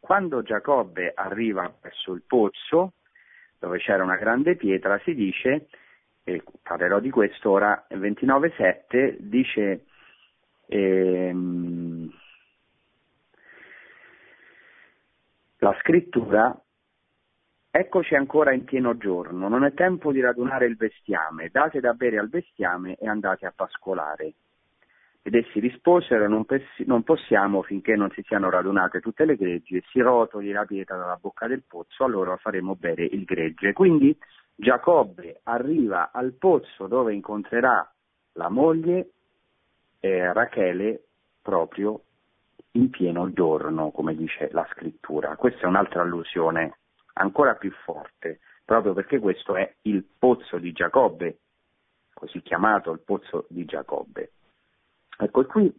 Quando Giacobbe arriva verso il pozzo, dove c'era una grande pietra, si dice, e parlerò di questo ora, 29,7, dice la scrittura: eccoci ancora in pieno giorno, non è tempo di radunare il bestiame, date da bere al bestiame e andate a pascolare. Ed essi risposero: non possiamo finché non si siano radunate tutte le greggi e si rotoli la pietra dalla bocca del pozzo, allora faremo bere il gregge. Quindi Giacobbe arriva al pozzo dove incontrerà la moglie Rachele proprio in pieno giorno, come dice la scrittura. Questa è un'altra allusione ancora più forte, proprio perché questo è il pozzo di Giacobbe, così chiamato il pozzo di Giacobbe. Ecco, qui,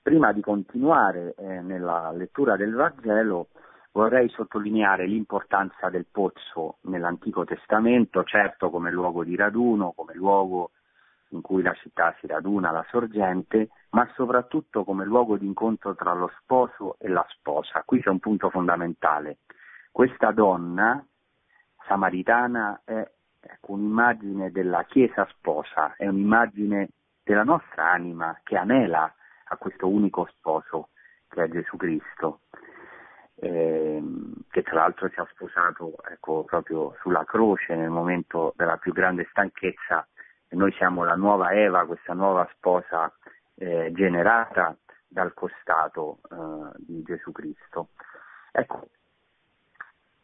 prima di continuare nella lettura del Vangelo, vorrei sottolineare l'importanza del pozzo nell'Antico Testamento, certo come luogo di raduno, come luogo in cui la città si raduna alla sorgente, ma soprattutto come luogo di incontro tra lo sposo e la sposa. Qui c'è un punto fondamentale. Questa donna samaritana è un'immagine della Chiesa sposa, è un'immagine della nostra anima che anela a questo unico sposo che è Gesù Cristo, che tra l'altro ci ha sposato proprio sulla croce nel momento della più grande stanchezza. Noi siamo la nuova Eva, questa nuova sposa generata dal costato di Gesù Cristo. Ecco,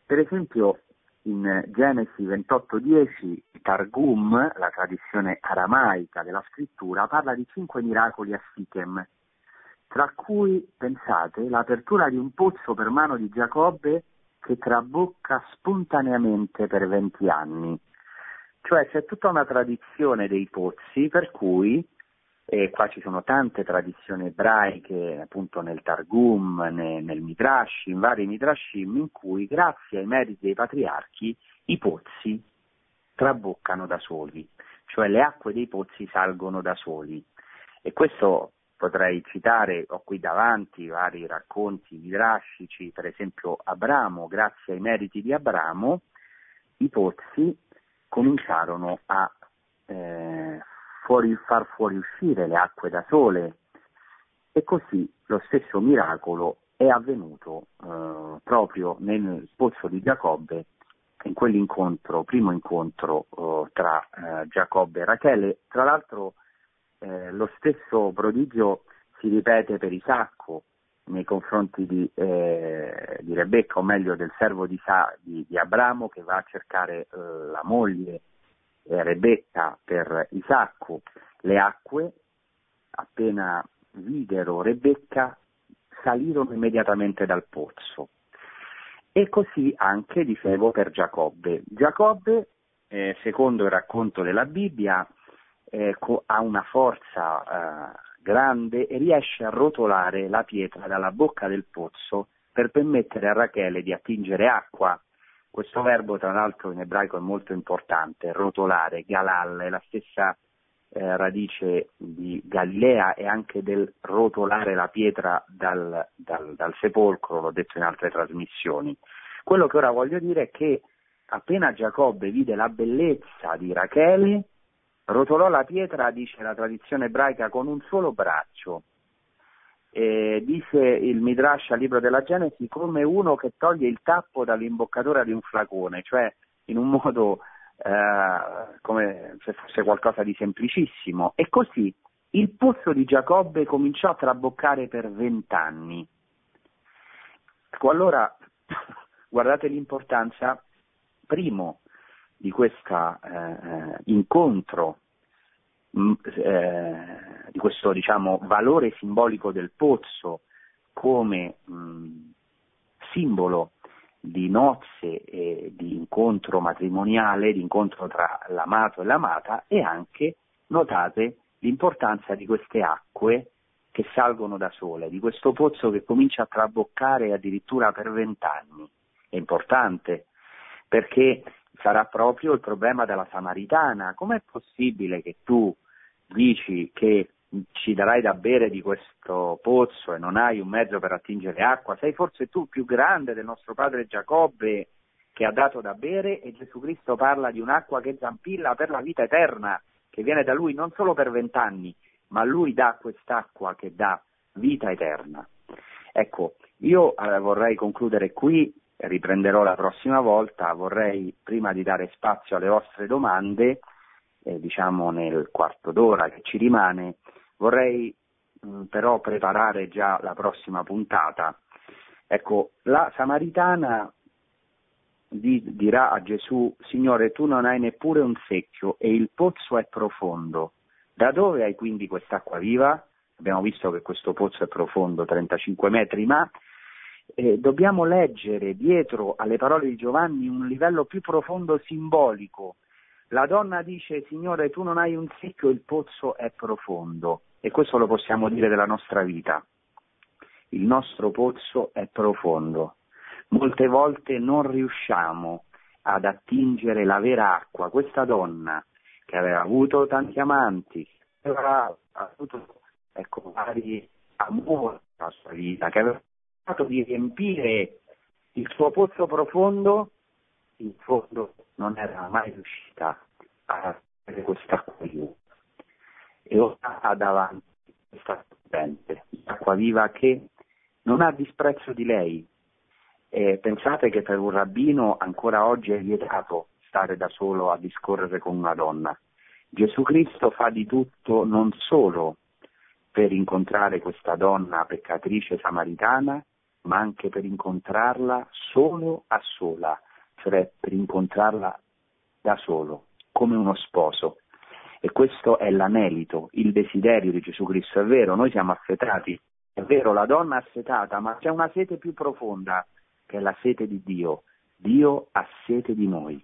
per esempio in Genesi 28,10 Targum, la tradizione aramaica della scrittura, parla di 5 miracoli a Sichem, tra cui, pensate, l'apertura di un pozzo per mano di Giacobbe che trabocca spontaneamente per 20 anni. Cioè c'è tutta una tradizione dei pozzi per cui, e qua ci sono tante tradizioni ebraiche appunto nel Targum, nel Midrash, in vari Midrashim, in cui grazie ai meriti dei patriarchi i pozzi traboccano da soli, cioè le acque dei pozzi salgono da soli. E questo potrei citare, ho qui davanti vari racconti midrashici, per esempio Abramo, grazie ai meriti di Abramo i pozzi cominciarono a far fuoriuscire le acque da sole. E così lo stesso miracolo è avvenuto proprio nel pozzo di Giacobbe, in quell'incontro, primo incontro tra Giacobbe e Rachele. Tra l'altro lo stesso prodigio si ripete per Isacco nei confronti di Rebecca, o meglio del servo di Abramo che va a cercare la moglie Rebecca per Isacco. Le acque, appena videro Rebecca, salirono immediatamente dal pozzo. E così anche, dicevo, per Giacobbe. Giacobbe, secondo il racconto della Bibbia, ha una forza grande e riesce a rotolare la pietra dalla bocca del pozzo per permettere a Rachele di attingere acqua. Questo verbo, tra l'altro, in ebraico è molto importante, rotolare, galal, è la stessa radice di Galilea e anche del rotolare la pietra dal sepolcro, l'ho detto in altre trasmissioni. Quello che ora voglio dire è che appena Giacobbe vide la bellezza di Rachele, rotolò la pietra, dice la tradizione ebraica, con un solo braccio. E dice il Midrash al libro della Genesi come uno che toglie il tappo dall'imboccatura di un flacone, cioè in un modo come se fosse qualcosa di semplicissimo. E così il pozzo di Giacobbe cominciò a traboccare per 20 anni. Ecco, allora guardate l'importanza, primo, di questo incontro, di questo, diciamo, valore simbolico del pozzo come simbolo di nozze e di incontro matrimoniale, di incontro tra l'amato e l'amata, e anche, notate, l'importanza di queste acque che salgono da sole, di questo pozzo che comincia a traboccare addirittura per 20 anni. È importante, perché sarà proprio il problema della Samaritana. Com'è possibile che tu dici che ci darai da bere di questo pozzo e non hai un mezzo per attingere acqua? Sei forse tu più grande del nostro padre Giacobbe che ha dato da bere? E Gesù Cristo parla di un'acqua che zampilla per la vita eterna, che viene da lui non solo per 20 anni, ma lui dà quest'acqua che dà vita eterna. Ecco, io vorrei concludere qui, riprenderò la prossima volta. Vorrei, prima di dare spazio alle vostre domande, diciamo nel quarto d'ora che ci rimane, vorrei però preparare già la prossima puntata. Ecco, la Samaritana dirà a Gesù: Signore, tu non hai neppure un secchio e il pozzo è profondo. Da dove hai quindi quest'acqua viva? Abbiamo visto che questo pozzo è profondo, 35 metri, ma dobbiamo leggere dietro alle parole di Giovanni un livello più profondo simbolico. La donna dice: Signore, tu non hai un secchio, il pozzo è profondo. E questo lo possiamo dire della nostra vita. Il nostro pozzo è profondo. Molte volte non riusciamo ad attingere la vera acqua. Questa donna, che aveva avuto tanti amanti, che aveva avuto vari amori nella sua vita, che aveva cercato di riempire il suo pozzo profondo, in fondo non era mai riuscita a fare questa acqua. E ora ha davanti questa sorgente, l'acqua viva che non ha disprezzo di lei. E pensate che per un rabbino ancora oggi è vietato stare da solo a discorrere con una donna. Gesù Cristo fa di tutto non solo per incontrare questa donna peccatrice samaritana, ma anche per incontrarla solo a sola, cioè per incontrarla da solo, come uno sposo. E questo è l'anelito, il desiderio di Gesù Cristo. È vero, noi siamo assetati, è vero, la donna è assetata, ma c'è una sete più profonda, che è la sete di Dio. Dio ha sete di noi.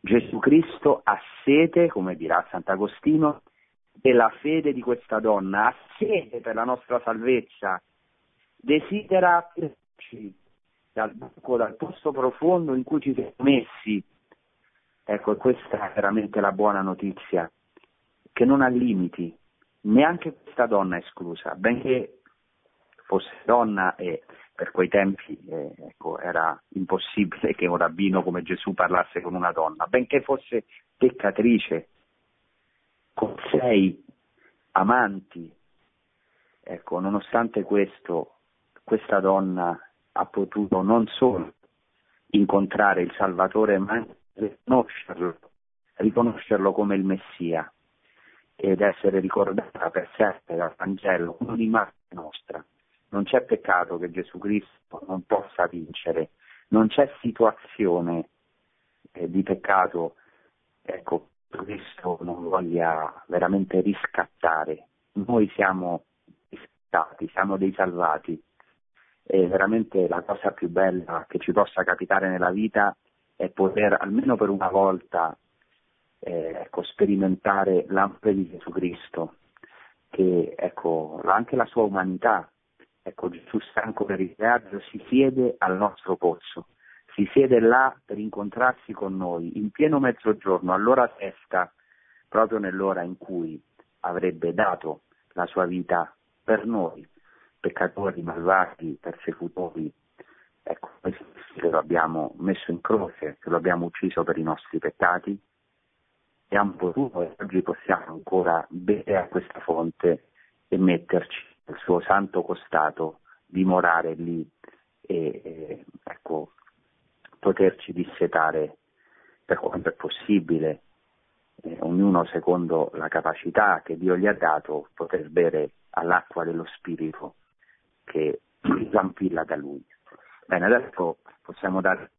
Gesù Cristo ha sete, come dirà Sant'Agostino, della fede di questa donna, ha sete per la nostra salvezza, desidera aprirci dal posto profondo in cui ci siamo messi. Ecco, questa è veramente la buona notizia, che non ha limiti, neanche questa donna esclusa, benché fosse donna e per quei tempi era impossibile che un rabbino come Gesù parlasse con una donna, benché fosse peccatrice, con 6 amanti, Ecco, nonostante questo, questa donna ha potuto non solo incontrare il Salvatore, ma anche riconoscerlo come il Messia ed essere ricordata per sempre dal Vangelo come un'immagine nostra. Non c'è peccato che Gesù Cristo non possa vincere, non c'è situazione di peccato, ecco, Cristo non voglia veramente riscattare. Noi siamo riscattati, siamo dei salvati. E veramente la cosa più bella che ci possa capitare nella vita è poter almeno per una volta sperimentare l'amore di Gesù Cristo, che anche la sua umanità, Gesù stanco per il viaggio si siede al nostro pozzo, si siede là per incontrarsi con noi in pieno mezzogiorno, all'ora testa, proprio nell'ora in cui avrebbe dato la sua vita per noi, peccatori, malvagi, persecutori. Ecco, che lo abbiamo messo in croce, che lo abbiamo ucciso per i nostri peccati, e abbiamo potuto e oggi possiamo ancora bere a questa fonte e metterci il suo santo costato, dimorare lì e poterci dissetare per quanto è possibile, ognuno secondo la capacità che Dio gli ha dato, poter bere all'acqua dello Spirito che zampilla da Lui. Bene, adesso possiamo dare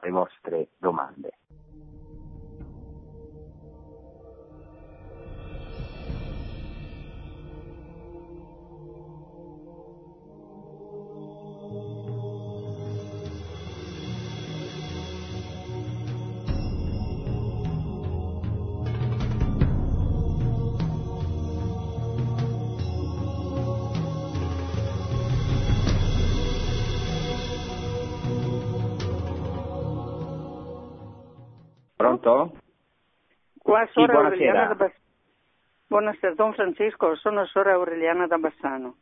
alle vostre domande. Qua Sora buonasera. Aureliana da Bassano. Buonasera, Don Francesco, sono Sora Aureliana da Bassano.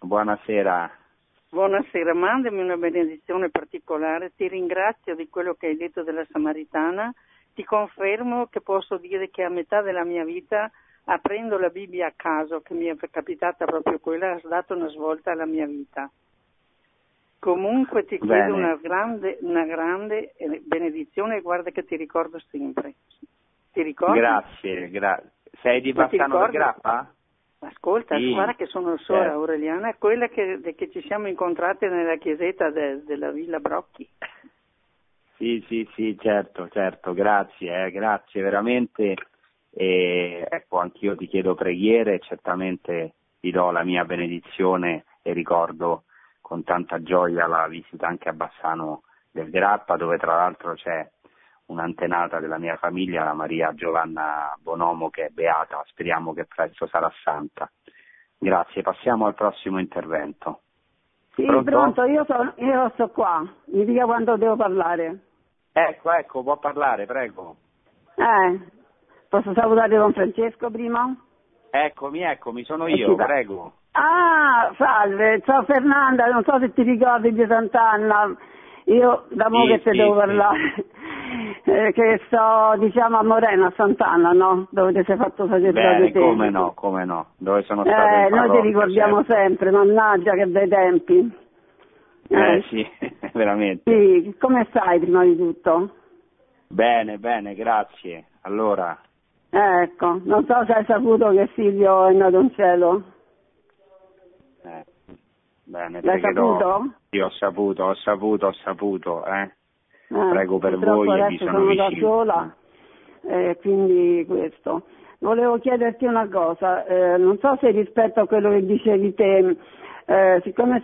Buonasera. Buonasera, mandami una benedizione particolare, ti ringrazio di quello che hai detto della Samaritana, ti confermo che posso dire che a metà della mia vita, aprendo la Bibbia a caso, che mi è capitata proprio quella, ha dato una svolta alla mia vita. Comunque ti chiedo una grande benedizione, guarda che ti ricordo sempre. Ti ricordi? Grazie. Sei di Bassano del Grappa? Ascolta, sì. Guarda che sono Sora Aureliana, quella che ci siamo incontrate nella chiesetta della Villa Brocchi. Sì, certo, grazie veramente. E, anch'io ti chiedo preghiere, certamente ti do la mia benedizione e ricordo con tanta gioia la visita anche a Bassano del Grappa, dove tra l'altro c'è un'antenata della mia famiglia, la Maria Giovanna Bonomo, che è beata, speriamo che presto sarà santa. Grazie, passiamo al prossimo intervento. Sì, pronto, io sono qua, mi dica quando devo parlare. Ecco, può parlare, prego. Posso salutare Don Francesco prima? Eccomi, sono io, prego. Salve, ciao Fernanda, non so se ti ricordi di Sant'Anna, io da mo' devo parlare, che sto a Moreno, a Sant'Anna, no? Dove ti sei fatto sacerdote. Bene, come no, dove sono stato in parrocchia. Noi ti ricordiamo sempre, mannaggia che bei tempi. Sì, veramente. Sì, come stai prima di tutto? Bene, grazie, allora. Ecco, non so se hai saputo che Silvio è nato in cielo. Bene, l'hai saputo? Io ho saputo. Prego per voi e vi sono vicino. Da sola, quindi questo. Volevo chiederti una cosa, non so se rispetto a quello che dicevi te, siccome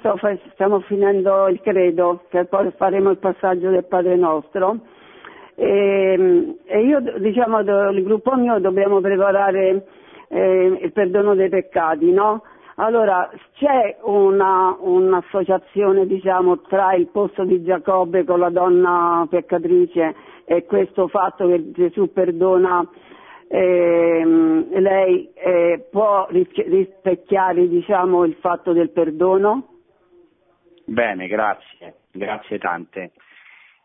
stiamo finendo il credo, che poi faremo il passaggio del Padre Nostro, e io il gruppo mio dobbiamo preparare il perdono dei peccati, no? Allora, c'è un'associazione, tra il posto di Giacobbe con la donna peccatrice e questo fatto che Gesù perdona, lei può rispecchiare, il fatto del perdono? Bene, grazie tante.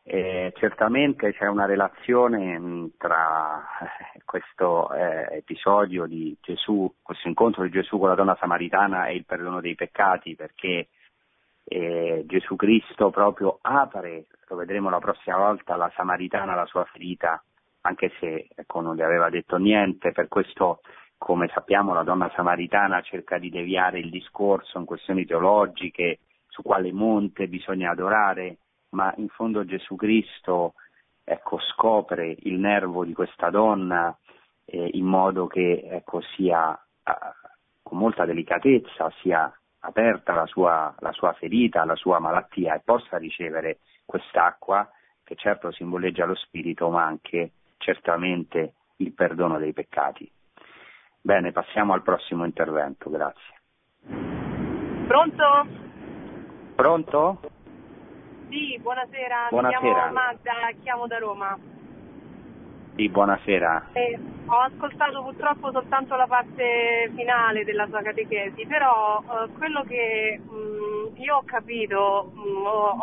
Certamente c'è una relazione tra questo episodio di Gesù, questo incontro di Gesù con la donna samaritana e il perdono dei peccati, perché Gesù Cristo proprio apre, lo vedremo la prossima volta, la samaritana, la sua ferita, anche se ecco, non le aveva detto niente. Per questo, come sappiamo, la donna samaritana cerca di deviare il discorso in questioni teologiche, su quale monte bisogna adorare, ma in fondo Gesù Cristo ecco, scopre il nervo di questa donna in modo che ecco, sia con molta delicatezza, sia aperta la sua ferita, la sua malattia, e possa ricevere quest'acqua che certo simboleggia lo spirito, ma anche certamente il perdono dei peccati. Bene, passiamo al prossimo intervento, grazie. Pronto? Pronto? Sì, buonasera, mi chiamo Magda, chiamo da Roma. Sì, buonasera. Ho ascoltato purtroppo soltanto la parte finale della sua catechesi, però quello che io ho capito,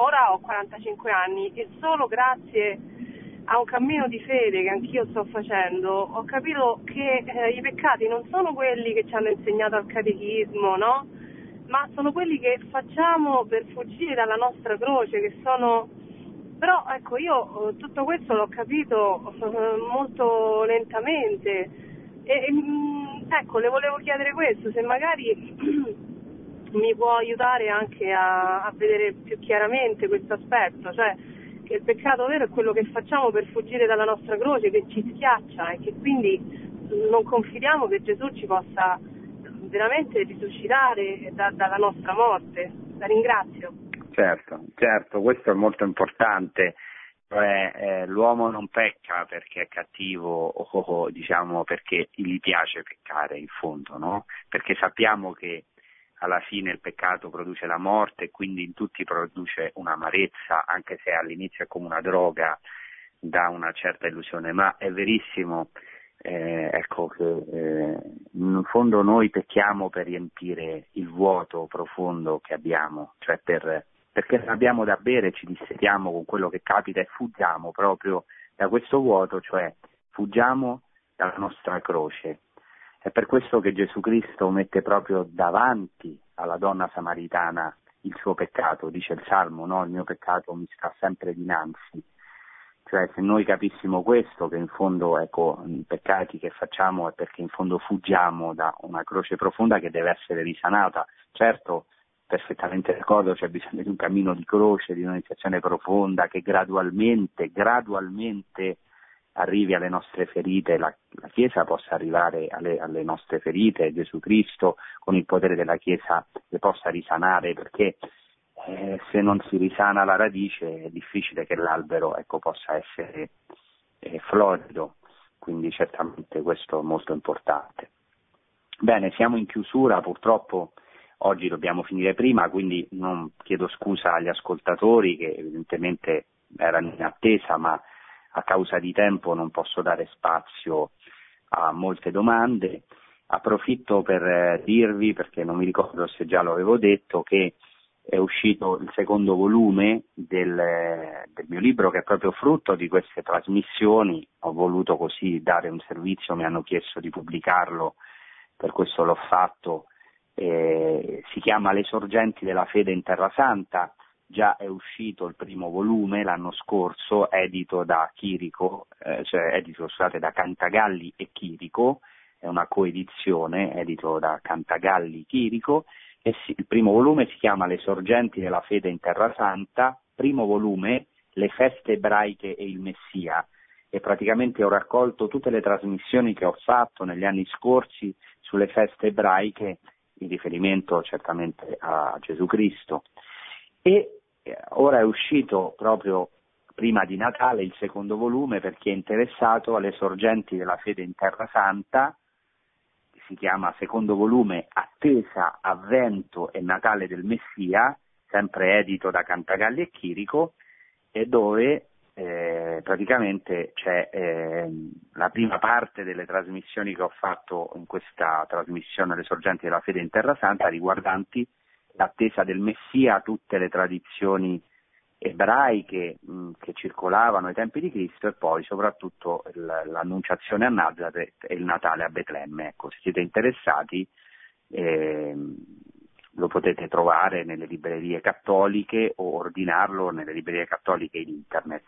ora ho 45 anni e solo grazie a un cammino di fede che anch'io sto facendo, ho capito che i peccati non sono quelli che ci hanno insegnato al catechismo, no? Ma sono quelli che facciamo per fuggire dalla nostra croce, che sono... Però ecco, io tutto questo l'ho capito molto lentamente e ecco, le volevo chiedere questo, se magari mi può aiutare anche a vedere più chiaramente questo aspetto, cioè che il peccato vero è quello che facciamo per fuggire dalla nostra croce, che ci schiaccia, e che quindi non confidiamo che Gesù ci possa veramente risuscitare dalla nostra morte. La ringrazio. Certo, questo è molto importante, cioè, l'uomo non pecca perché è cattivo o diciamo perché gli piace peccare in fondo, no? Perché sappiamo che alla fine il peccato produce la morte e quindi in tutti produce un'amarezza, anche se all'inizio è come una droga, dà una certa illusione, ma è verissimo ecco che in fondo noi pecchiamo per riempire il vuoto profondo che abbiamo, cioè perché non abbiamo da bere, ci dissetiamo con quello che capita e fuggiamo proprio da questo vuoto, cioè fuggiamo dalla nostra croce. È per questo che Gesù Cristo mette proprio davanti alla donna samaritana il suo peccato, dice il Salmo, no? Il mio peccato mi sta sempre dinanzi. Cioè, se noi capissimo questo, che in fondo ecco, i peccati che facciamo è perché in fondo fuggiamo da una croce profonda che deve essere risanata. Certo, perfettamente d'accordo, c'è bisogno di un cammino di croce, di un'iniziazione profonda che gradualmente arrivi alle nostre ferite, la Chiesa possa arrivare alle nostre ferite, Gesù Cristo con il potere della Chiesa le possa risanare, perché se non si risana la radice è difficile che l'albero ecco, possa essere florido, quindi certamente questo è molto importante. Bene, siamo in chiusura, purtroppo oggi dobbiamo finire prima, quindi non chiedo scusa agli ascoltatori che evidentemente erano in attesa, ma a causa di tempo non posso dare spazio a molte domande. Approfitto per dirvi, perché non mi ricordo se già lo avevo detto, che è uscito il secondo volume del mio libro, che è proprio frutto di queste trasmissioni. Ho voluto così dare un servizio, mi hanno chiesto di pubblicarlo, per questo l'ho fatto. Si chiama Le sorgenti della fede in Terra Santa, già è uscito il primo volume l'anno scorso, edito da Chirico, da Cantagalli e Chirico, è una coedizione, edito da Cantagalli Chirico, e il primo volume si chiama Le sorgenti della fede in Terra Santa, primo volume, le feste ebraiche e il Messia, e praticamente ho raccolto tutte le trasmissioni che ho fatto negli anni scorsi sulle feste ebraiche, in riferimento certamente a Gesù Cristo. E ora è uscito proprio prima di Natale il secondo volume, per chi è interessato, alle sorgenti della fede in Terra Santa, si chiama secondo volume Attesa, Avvento e Natale del Messia, sempre edito da Cantagalli e Chirico, e dove praticamente c'è la prima parte delle trasmissioni che ho fatto in questa trasmissione Le sorgenti della fede in Terra Santa, riguardanti l'attesa del Messia, tutte le tradizioni ebraiche che circolavano ai tempi di Cristo, e poi soprattutto l'annunciazione a Nazareth e il Natale a Betlemme. Ecco, se siete interessati lo potete trovare nelle librerie cattoliche o ordinarlo nelle librerie cattoliche in internet.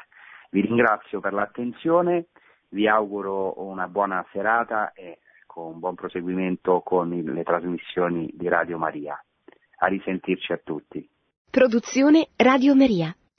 Vi ringrazio per l'attenzione, vi auguro una buona serata e un buon proseguimento con le trasmissioni di Radio Maria. A risentirci a tutti. Produzione Radio Maria.